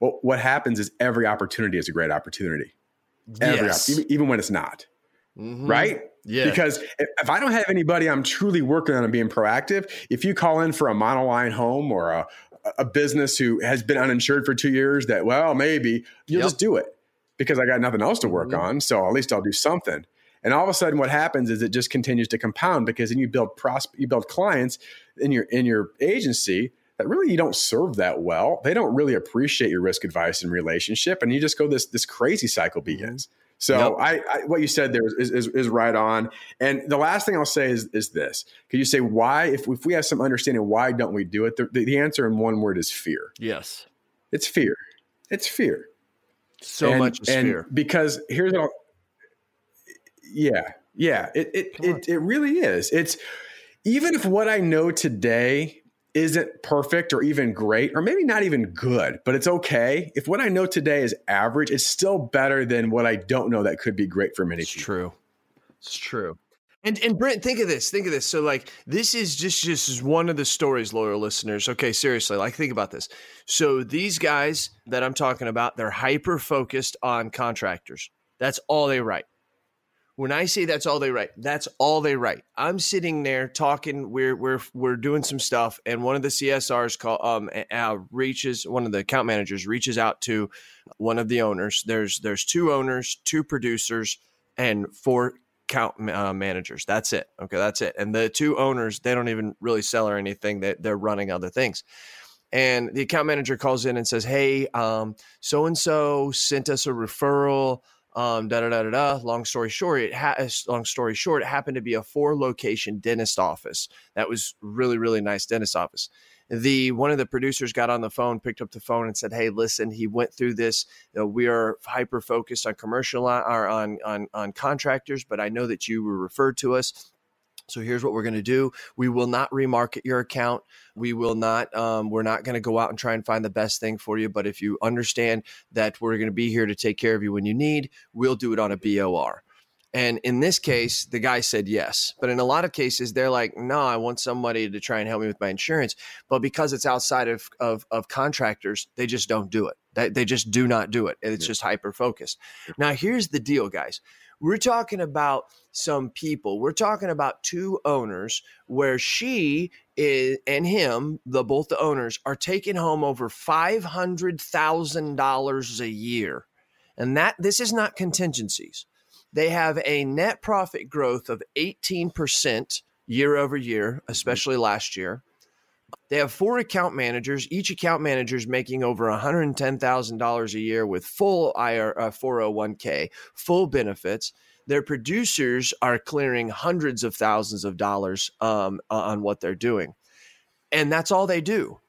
Well, what happens is every opportunity is a great opportunity. Yes. Even when it's not. Mm-hmm. Right? Yeah. Because if I don't have anybody I'm truly working on and being proactive, if you call in for a monoline home or a business who has been uninsured for 2 years that, well, maybe you'll just do it because I got nothing else to work on. So at least I'll do something. And all of a sudden what happens is it just continues to compound, because then you build clients in your agency that really you don't serve that well. They don't really appreciate your risk advice and relationship. And you just go, this crazy cycle begins. So I what you said there is right on. And the last thing I'll say is this. Could you say why, if we have some understanding, why don't we do it? The answer in one word is fear. Yes. It's fear. It's fear. So much fear. Because here's all. Yeah. It really is. It's, even if what I know today isn't perfect or even great, or maybe not even good, but it's okay. If what I know today is average, it's still better than what I don't know that could be great for many people. It's true. And Brent, think of this. So this is just one of the stories, loyal listeners. Okay, seriously, think about this. So these guys that I'm talking about, they're hyper-focused on contractors. That's all they write. When I say that's all they write, that's all they write. I'm sitting there talking. We're doing some stuff, and one of the CSRs one of the account managers reaches out to one of the owners. There's two owners, two producers, and four account managers. That's it. Okay, that's it. And the two owners, they don't even really sell or anything. They're running other things. And the account manager calls in and says, "Hey, so and so sent us a referral." Long story short, it happened to be a 4-location dentist office. That was really, really nice dentist office. One of the producers got on the phone, picked up the phone and said, "Hey, listen, he went through this. We are hyper-focused on commercial or on contractors, but I know that you were referred to us. So here's what we're going to do. We will not remarket your account. We will not, we're not going to go out and try and find the best thing for you. But if you understand that we're going to be here to take care of you when you need, we'll do it on a BOR." And in this case, the guy said yes. But in a lot of cases, they're like, "No, I want somebody to try and help me with my insurance." But because it's outside of contractors, they just don't do it. They just do not do it. And it's just hyper-focused. Now, here's the deal, guys. We're talking about some people. We're talking about two owners where she is, and him, both the owners, are taking home over $500,000 a year. And this is not contingencies. They have a net profit growth of 18% year over year, especially last year. They have 4 account managers. Each account manager is making over $110,000 a year with full 401k, full benefits. Their producers are clearing hundreds of thousands of dollars on what they're doing. And that's all they do.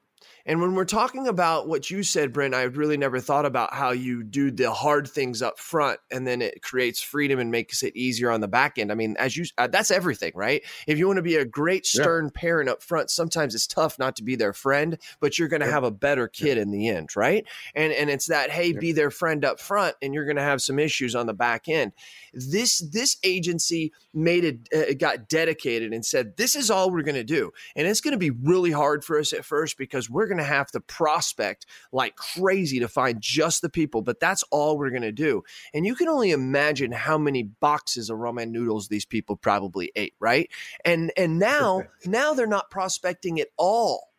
And when we're talking about what you said, Brent, I really never thought about how you do the hard things up front and then it creates freedom and makes it easier on the back end. I mean, as you, that's everything, right? If you want to be a great stern parent up front, sometimes it's tough not to be their friend, but you're going to have a better kid in the end, right? And it's that, hey, be their friend up front and you're going to have some issues on the back end. This agency made it, got dedicated and said, this is all we're going to do. And it's going to be really hard for us at first because we're going to have to prospect like crazy to find just the people, but that's all we're going to do. And you can only imagine how many boxes of ramen noodles these people probably ate, right? And now they're not prospecting at all.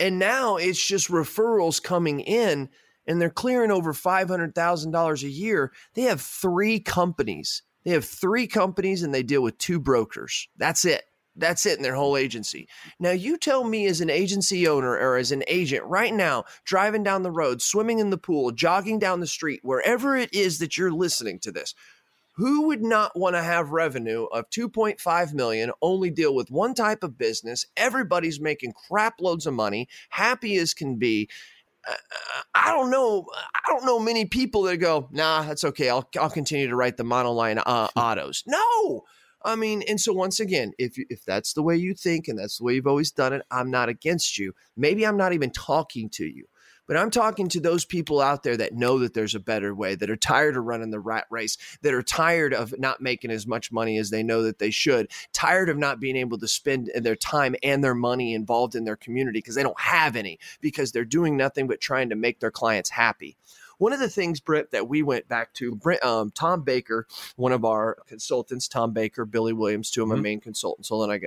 And now it's just referrals coming in and they're clearing over $500,000 a year. They have 3 companies. They have 3 companies and they deal with 2 brokers. That's it. That's it in their whole agency. Now, you tell me as an agency owner or as an agent right now, driving down the road, swimming in the pool, jogging down the street, wherever it is that you're listening to this, who would not want to have revenue of $2.5 million, only deal with one type of business? Everybody's making crap loads of money, happy as can be. I don't know many people that go, nah, that's okay. I'll continue to write the monoline autos. No. I mean, and so once again, if that's the way you think and that's the way you've always done it, I'm not against you. Maybe I'm not even talking to you, but I'm talking to those people out there that know that there's a better way, that are tired of running the rat race, that are tired of not making as much money as they know that they should, tired of not being able to spend their time and their money involved in their community because they don't have any, because they're doing nothing but trying to make their clients happy. One of the things, Brent, that we went back to, Tom Baker, one of our consultants, Tom Baker, Billy Williams, 2 of my main consultants. So then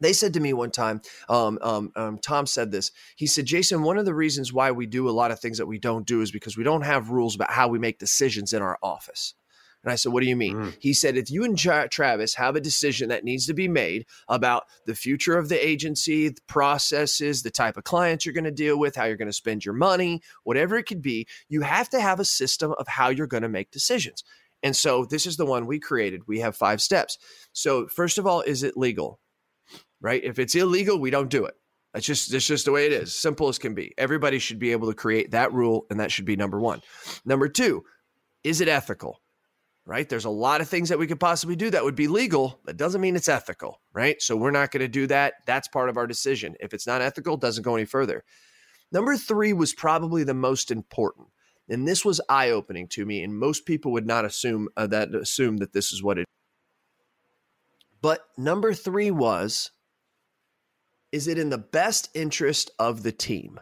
they said to me one time, Tom said this. He said, Jason, one of the reasons why we do a lot of things that we don't do is because we don't have rules about how we make decisions in our office. And I said, what do you mean? He said, if you and Travis have a decision that needs to be made about the future of the agency, the processes, the type of clients you're going to deal with, how you're going to spend your money, whatever it could be, you have to have a system of how you're going to make decisions. And so this is the one we created. We have 5 steps. So first of all, is it legal? Right? If it's illegal, we don't do it. It's just the way it is. Simple as can be. Everybody should be able to create that rule. And that should be number 1. Number 2, is it ethical? Right? There's a lot of things that we could possibly do that would be legal. That doesn't mean it's ethical, right? So we're not going to do that. That's part of our decision. If it's not ethical, it doesn't go any further. Number 3 was probably the most important. And this was eye-opening to me. And most people would not assume that this is what it is. But number 3 was, is it in the best interest of the team?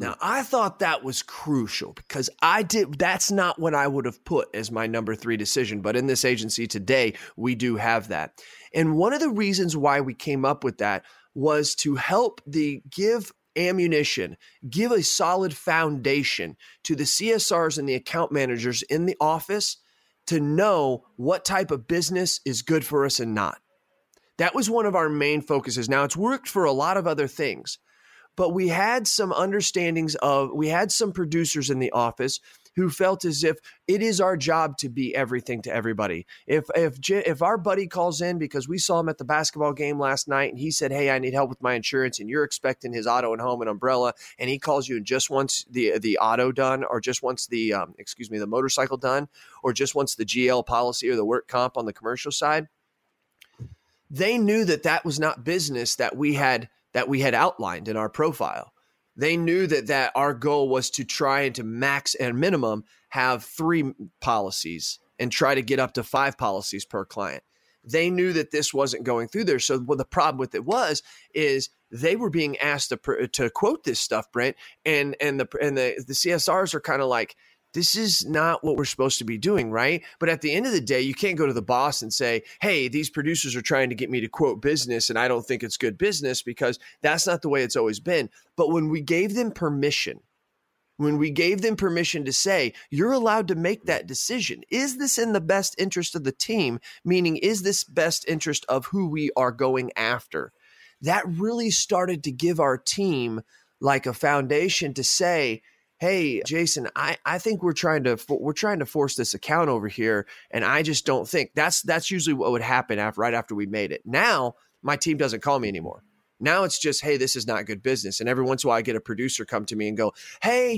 Now, I thought that was crucial because that's not what I would have put as my number 3 decision. But in this agency today, we do have that. And one of the reasons why we came up with that was to help give ammunition, give a solid foundation to the CSRs and the account managers in the office to know what type of business is good for us and not. That was one of our main focuses. Now, it's worked for a lot of other things. But we had some understandings we had some producers in the office who felt as if it is our job to be everything to everybody. If our buddy calls in because we saw him at the basketball game last night and he said, hey, I need help with my insurance, and you're expecting his auto and home and umbrella, and he calls you and just wants the auto done, or just wants the motorcycle done, or just wants the GL policy or the work comp on the commercial side, they knew that was not business that we had outlined in our profile. They knew that our goal was to try and to max and minimum have 3 policies and try to get up to 5 policies per client. They knew that this wasn't going through there. So the problem with it is they were being asked to quote this stuff, Brent, and the CSRs are kind of like, this is not what we're supposed to be doing, right? But at the end of the day, you can't go to the boss and say, hey, these producers are trying to get me to quote business and I don't think it's good business, because that's not the way it's always been. But when we gave them permission, to say, you're allowed to make that decision. Is this in the best interest of the team? Meaning, is this best interest of who we are going after? that really started to give our team like a foundation to say, hey, Jason, I think we're trying to force this account over here. And I just don't think that's usually what would happen right after we made it. Now my team doesn't call me anymore. Now it's just, hey, this is not good business. And every once in a while I get a producer come to me and go, hey,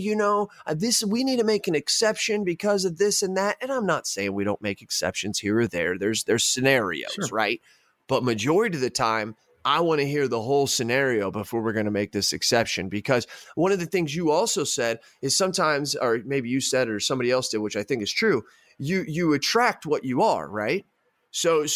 we need to make an exception because of this and that. And I'm not saying we don't make exceptions here or there. There's scenarios, sure, right? But majority of the time, I want to hear the whole scenario before we're going to make this exception. Because one of the things you also said is sometimes, or maybe you said it or somebody else did, which I think is true, you attract what you are, right? So like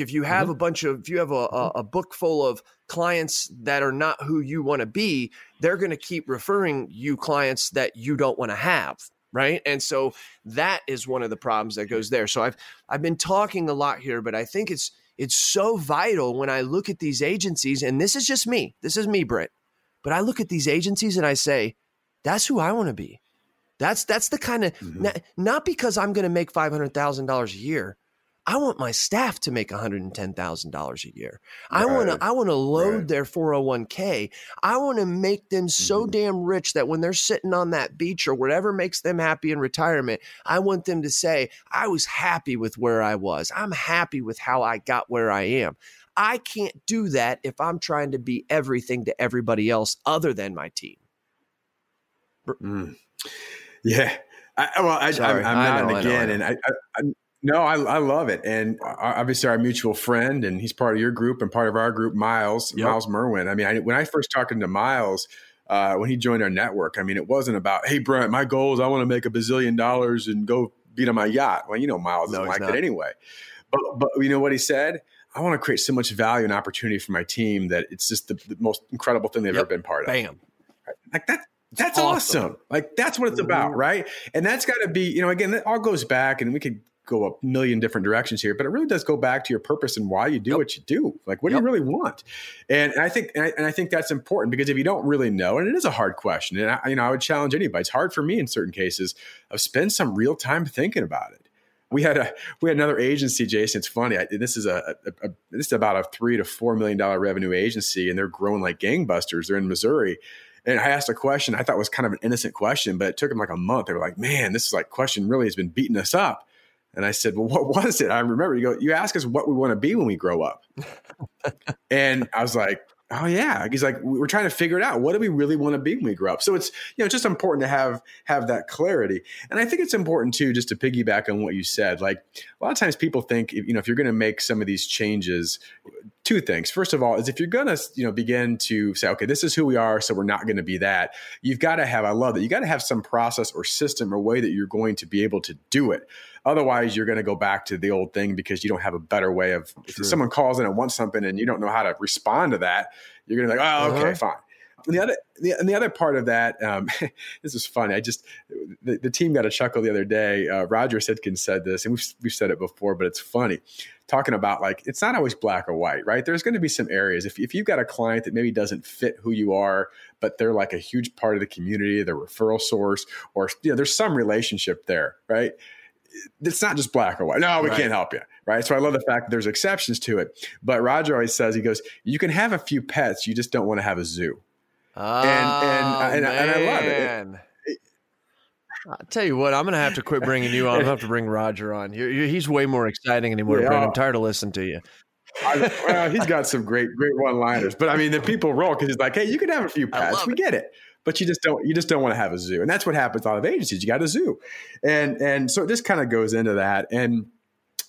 if you have mm-hmm. a book full of clients that are not who you want to be, they're going to keep referring you clients that you don't want to have, right? And so that is one of the problems that goes there. So I've been talking a lot here, but I think it's so vital when I look at these agencies, and this is just me. This is me, Brent. But I look at these agencies and I say, that's who I want to be. That's the kind of mm-hmm. not because I'm going to make $500,000 a year. I want my staff to make $110,000 a year. Right. I want to load their 401k. I want to make them so mm-hmm. damn rich that when they're sitting on that beach or whatever makes them happy in retirement, I want them to say, I was happy with where I was. I'm happy with how I got where I am. I can't do that if I'm trying to be everything to everybody else other than my team. Mm. Yeah. I love it. And obviously our mutual friend, and he's part of your group and part of our group, Miles, yep. Miles Merwin. I mean, when I first talking to Miles, when he joined our network, I mean, it wasn't about, hey, Brent, my goal is I want to make $1 billion and go beat on my yacht. Well, Miles doesn't like that anyway. But you know what he said? I want to create so much value and opportunity for my team that it's just the most incredible thing they've yep. ever been part of. Bam. Right? Like that. That's awesome. Like that's what it's about, right? And that's got to be, again, that all goes back, and we could go a million different directions here, but it really does go back to your purpose and why you do yep. what you do. Like, what yep. do you really want? And I think that's important, because if you don't really know, and it is a hard question, and I would challenge anybody. It's hard for me in certain cases. I've spent some real time thinking about it. We had another agency, Jason. It's funny. This is about a $3 to $4 million revenue agency, and they're growing like gangbusters. They're in Missouri. And I asked a question I thought was kind of an innocent question, but it took them like a month. They were like, man, this is like question really has been beating us up. And I said, well, what was it? I remember you ask us what we want to be when we grow up. And I was like, oh yeah. He's like, we're trying to figure it out. What do we really want to be when we grow up? So it's, just important to have that clarity. And I think it's important too, just to piggyback on what you said. Like a lot of times people think, if you're going to make some of these changes, two things. First of all, is if you're going to, begin to say, okay, this is who we are, so we're not going to be that. You've got to have, I love that. You got to have some process or system or way that you're going to be able to do it. Otherwise, you're going to go back to the old thing because you don't have a better way of, if someone calls in and wants something and you don't know how to respond to that, you're going to be like, oh, okay, fine. And the other part of that, this is funny. The team got a chuckle the other day. Roger Sitkins said this, and we've said it before, but it's funny. Talking about like, it's not always black or white, right? There's going to be some areas. If you've got a client that maybe doesn't fit who you are, but they're like a huge part of the community, their referral source, or there's some relationship there, right? It's not just black or white. No, we can't help you. Right. So I love the fact that there's exceptions to it. But Roger always says, he goes, you can have a few pets. You just don't want to have a zoo. Oh, and I love it. I'll tell you what, I'm going to have to quit bringing you on. I'm going to have to bring Roger on. He's way more exciting anymore. Yeah. Brent, I'm tired of listening to you. Well, he's got some great one-liners, but I mean, the people roll because he's like, hey, you can have a few pets. We get it. But you just don't want to have a zoo. And that's what happens a lot of agencies. You got a zoo. And so this kind of goes into that. And,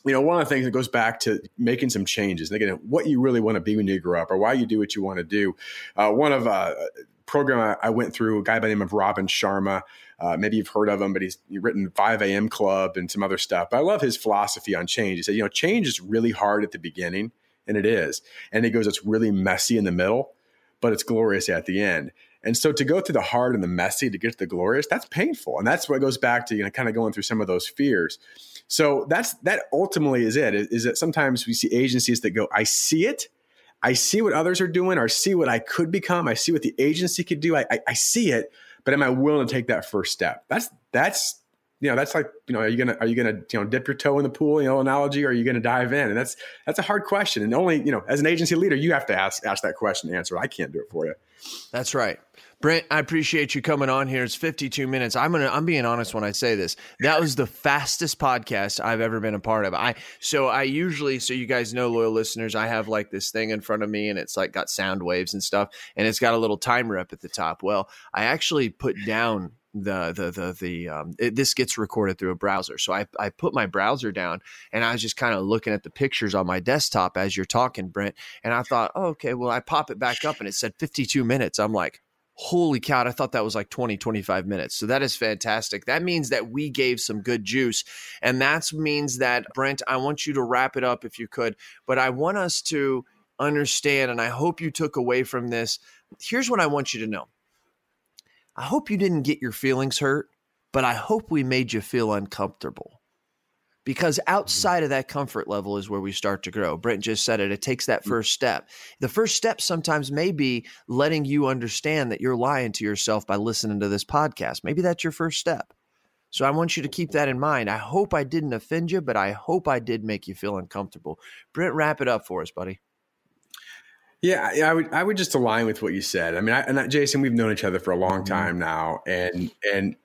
one of the things that goes back to making some changes, and again, what you really want to be when you grow up or why you do what you want to do. One of program I went through, a guy by the name of Robin Sharma. Maybe you've heard of him, but he's written 5 a.m. Club and some other stuff. But I love his philosophy on change. He said, change is really hard at the beginning, and it is. And he goes, it's really messy in the middle, but it's glorious at the end. And so to go through the hard and the messy to get to the glorious, that's painful. And that's what goes back to, kind of going through some of those fears. So that ultimately is it, is that sometimes we see agencies that go, I see it. I see what others are doing, or I see what I could become. I see what the agency could do. I see it, but am I willing to take that first step? That's you know, that's like, you know, are you gonna dip your toe in the pool, analogy, or are you gonna dive in? And that's a hard question. And only, as an agency leader, you have to ask that question and answer. I can't do it for you. That's right. Brent, I appreciate you coming on here. It's 52 minutes. I'm being honest when I say this. That was the fastest podcast I've ever been a part of. So you guys know, loyal listeners, I have like this thing in front of me and it's like got sound waves and stuff, and it's got a little timer up at the top. Well, I actually put down this gets recorded through a browser. So I put my browser down and I was just kind of looking at the pictures on my desktop as you're talking, Brent. And I thought, oh, okay, well, I pop it back up and it said 52 minutes. I'm like, holy cow, I thought that was like 20, 25 minutes. So that is fantastic. That means that we gave some good juice. And that means that, Brent, I want you to wrap it up if you could, but I want us to understand, and I hope you took away from this. Here's what I want you to know. I hope you didn't get your feelings hurt, but I hope we made you feel uncomfortable, because outside of that comfort level is where we start to grow. Brent just said it. It takes that first step. The first step sometimes may be letting you understand that you're lying to yourself by listening to this podcast. Maybe that's your first step. So I want you to keep that in mind. I hope I didn't offend you, but I hope I did make you feel uncomfortable. Brent, wrap it up for us, buddy. Yeah, I would just align with what you said. I mean, Jason, we've known each other for a long time now, and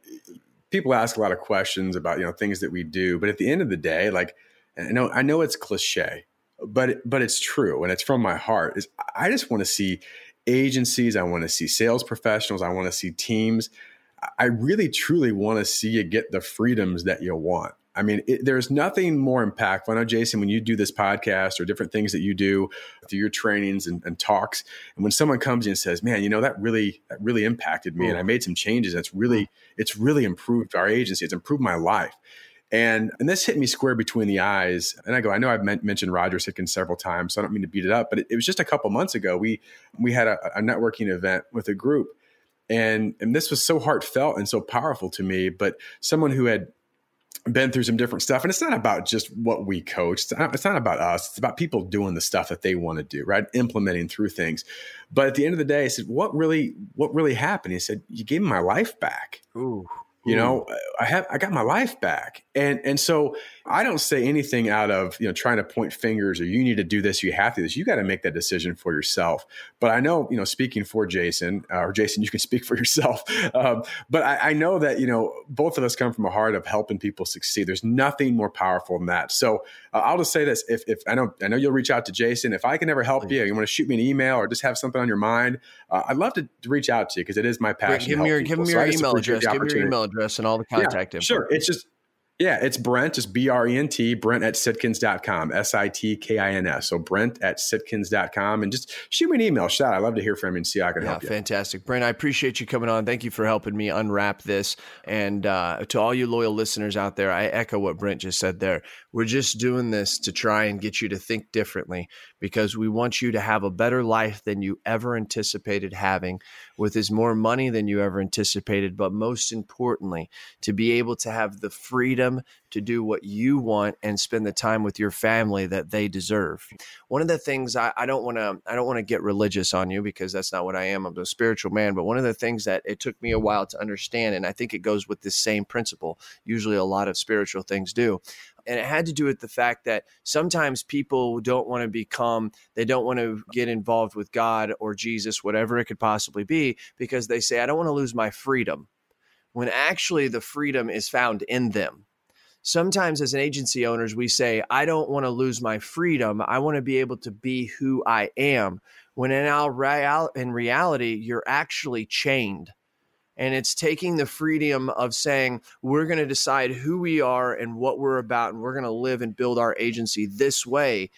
people ask a lot of questions about things that we do, but at the end of the day, like, I know it's cliche, but it's true, and it's from my heart. Is I just want to see agencies, I want to see sales professionals, I want to see teams. I really truly want to see you get the freedoms that you want. I mean, there's nothing more impactful. I know, Jason, when you do this podcast or different things that you do through your trainings and talks, and when someone comes in and says, man, that really impacted me and I made some changes. It's really improved our agency. It's improved my life. And this hit me square between the eyes. And I know I've mentioned Roger Sitkins several times, so I don't mean to beat it up, but it was just a couple months ago. We had a networking event with a group, and this was so heartfelt and so powerful to me, but someone who had been through some different stuff. And it's not about just what we coach. It's not about us. It's about people doing the stuff that they want to do, right? Implementing through things. But at the end of the day, I said, what really happened? He said, you gave me my life back. Ooh. I got my life back. And so I don't say anything out of, trying to point fingers or you need to do this, you have to do this. You got to make that decision for yourself. But I know, speaking for Jason, or Jason, you can speak for yourself. But I know that, both of us come from a heart of helping people succeed. There's nothing more powerful than that. So I'll just say this. If I know you'll reach out to Jason, if I can ever help you want to shoot me an email or just have something on your mind, I'd love to reach out to you because it is my passion. Give me your email address and all the contact info. Sure. It's just, it's Brent, just BRENT, Brent@Sitkins.com, SITKINS. So Brent@Sitkins.com, and just shoot me an email. I'd love to hear from you and see how I can help you. Fantastic. Brent, I appreciate you coming on. Thank you for helping me unwrap this. And to all you loyal listeners out there, I echo what Brent just said there. We're just doing this to try and get you to think differently, because we want you to have a better life than you ever anticipated having, with as more money than you ever anticipated, but most importantly, to be able to have the freedom to do what you want and spend the time with your family that they deserve. One of the things I don't want to get religious on you, because that's not what I am. I'm a spiritual man, but one of the things that it took me a while to understand, and I think it goes with this same principle, usually a lot of spiritual things do. And it had to do with the fact that sometimes people they don't want to get involved with God or Jesus, whatever it could possibly be, because they say, I don't want to lose my freedom, when actually the freedom is found in them. Sometimes as an agency owners, we say, I don't want to lose my freedom. I want to be able to be who I am. When in reality, you're actually chained. And it's taking the freedom of saying, we're going to decide who we are and what we're about, and we're going to live and build our agency this way.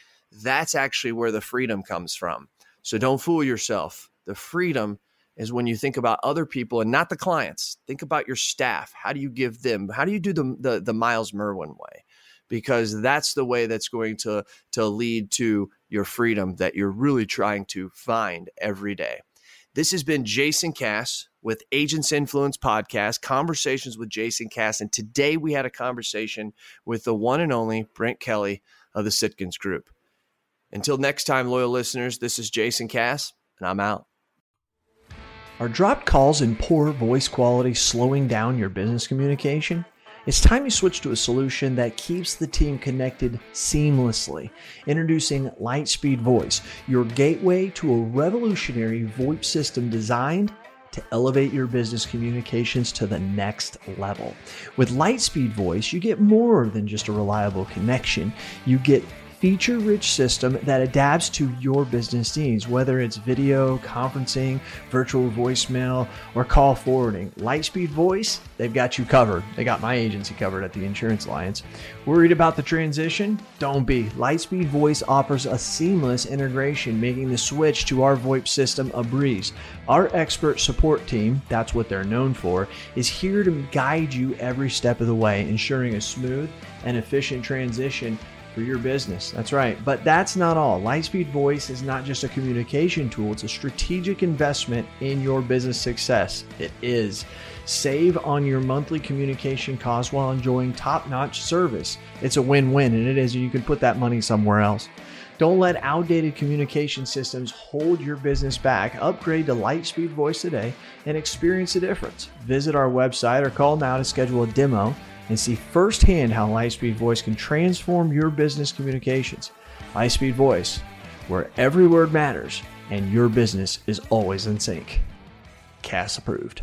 That's actually where the freedom comes from. So don't fool yourself. The freedom is when you think about other people and not the clients. Think about your staff. How do you give them? How do you do the Miles Merwin way? Because that's the way that's going to lead to your freedom that you're really trying to find every day. This has been Jason Cass with Agents Influence Podcast, Conversations with Jason Cass. And today we had a conversation with the one and only Brent Kelly of the Sitkins Group. Until next time, loyal listeners, this is Jason Cass, and I'm out. Are dropped calls and poor voice quality slowing down your business communication? It's time you switch to a solution that keeps the team connected seamlessly. Introducing Lightspeed Voice, your gateway to a revolutionary VoIP system designed to elevate your business communications to the next level. With Lightspeed Voice, you get more than just a reliable connection. You get feature-rich system that adapts to your business needs, whether it's video, conferencing, virtual voicemail, or call forwarding. Lightspeed Voice, they've got you covered. They got my agency covered at the Insurance Alliance. Worried about the transition? Don't be. Lightspeed Voice offers a seamless integration, making the switch to our VoIP system a breeze. Our expert support team, that's what they're known for, is here to guide you every step of the way, ensuring a smooth and efficient transition for your business. That's right. But that's not all. Lightspeed Voice is not just a communication tool. It's a strategic investment in your business success. It is. Save on your monthly communication costs while enjoying top-notch service. It's a win-win, and it is. You can put that money somewhere else. Don't let outdated communication systems hold your business back. Upgrade to Lightspeed Voice today and experience the difference. Visit our website or call now to schedule a demo and see firsthand how Lightspeed Voice can transform your business communications. Lightspeed Voice, where every word matters and your business is always in sync. Cass approved.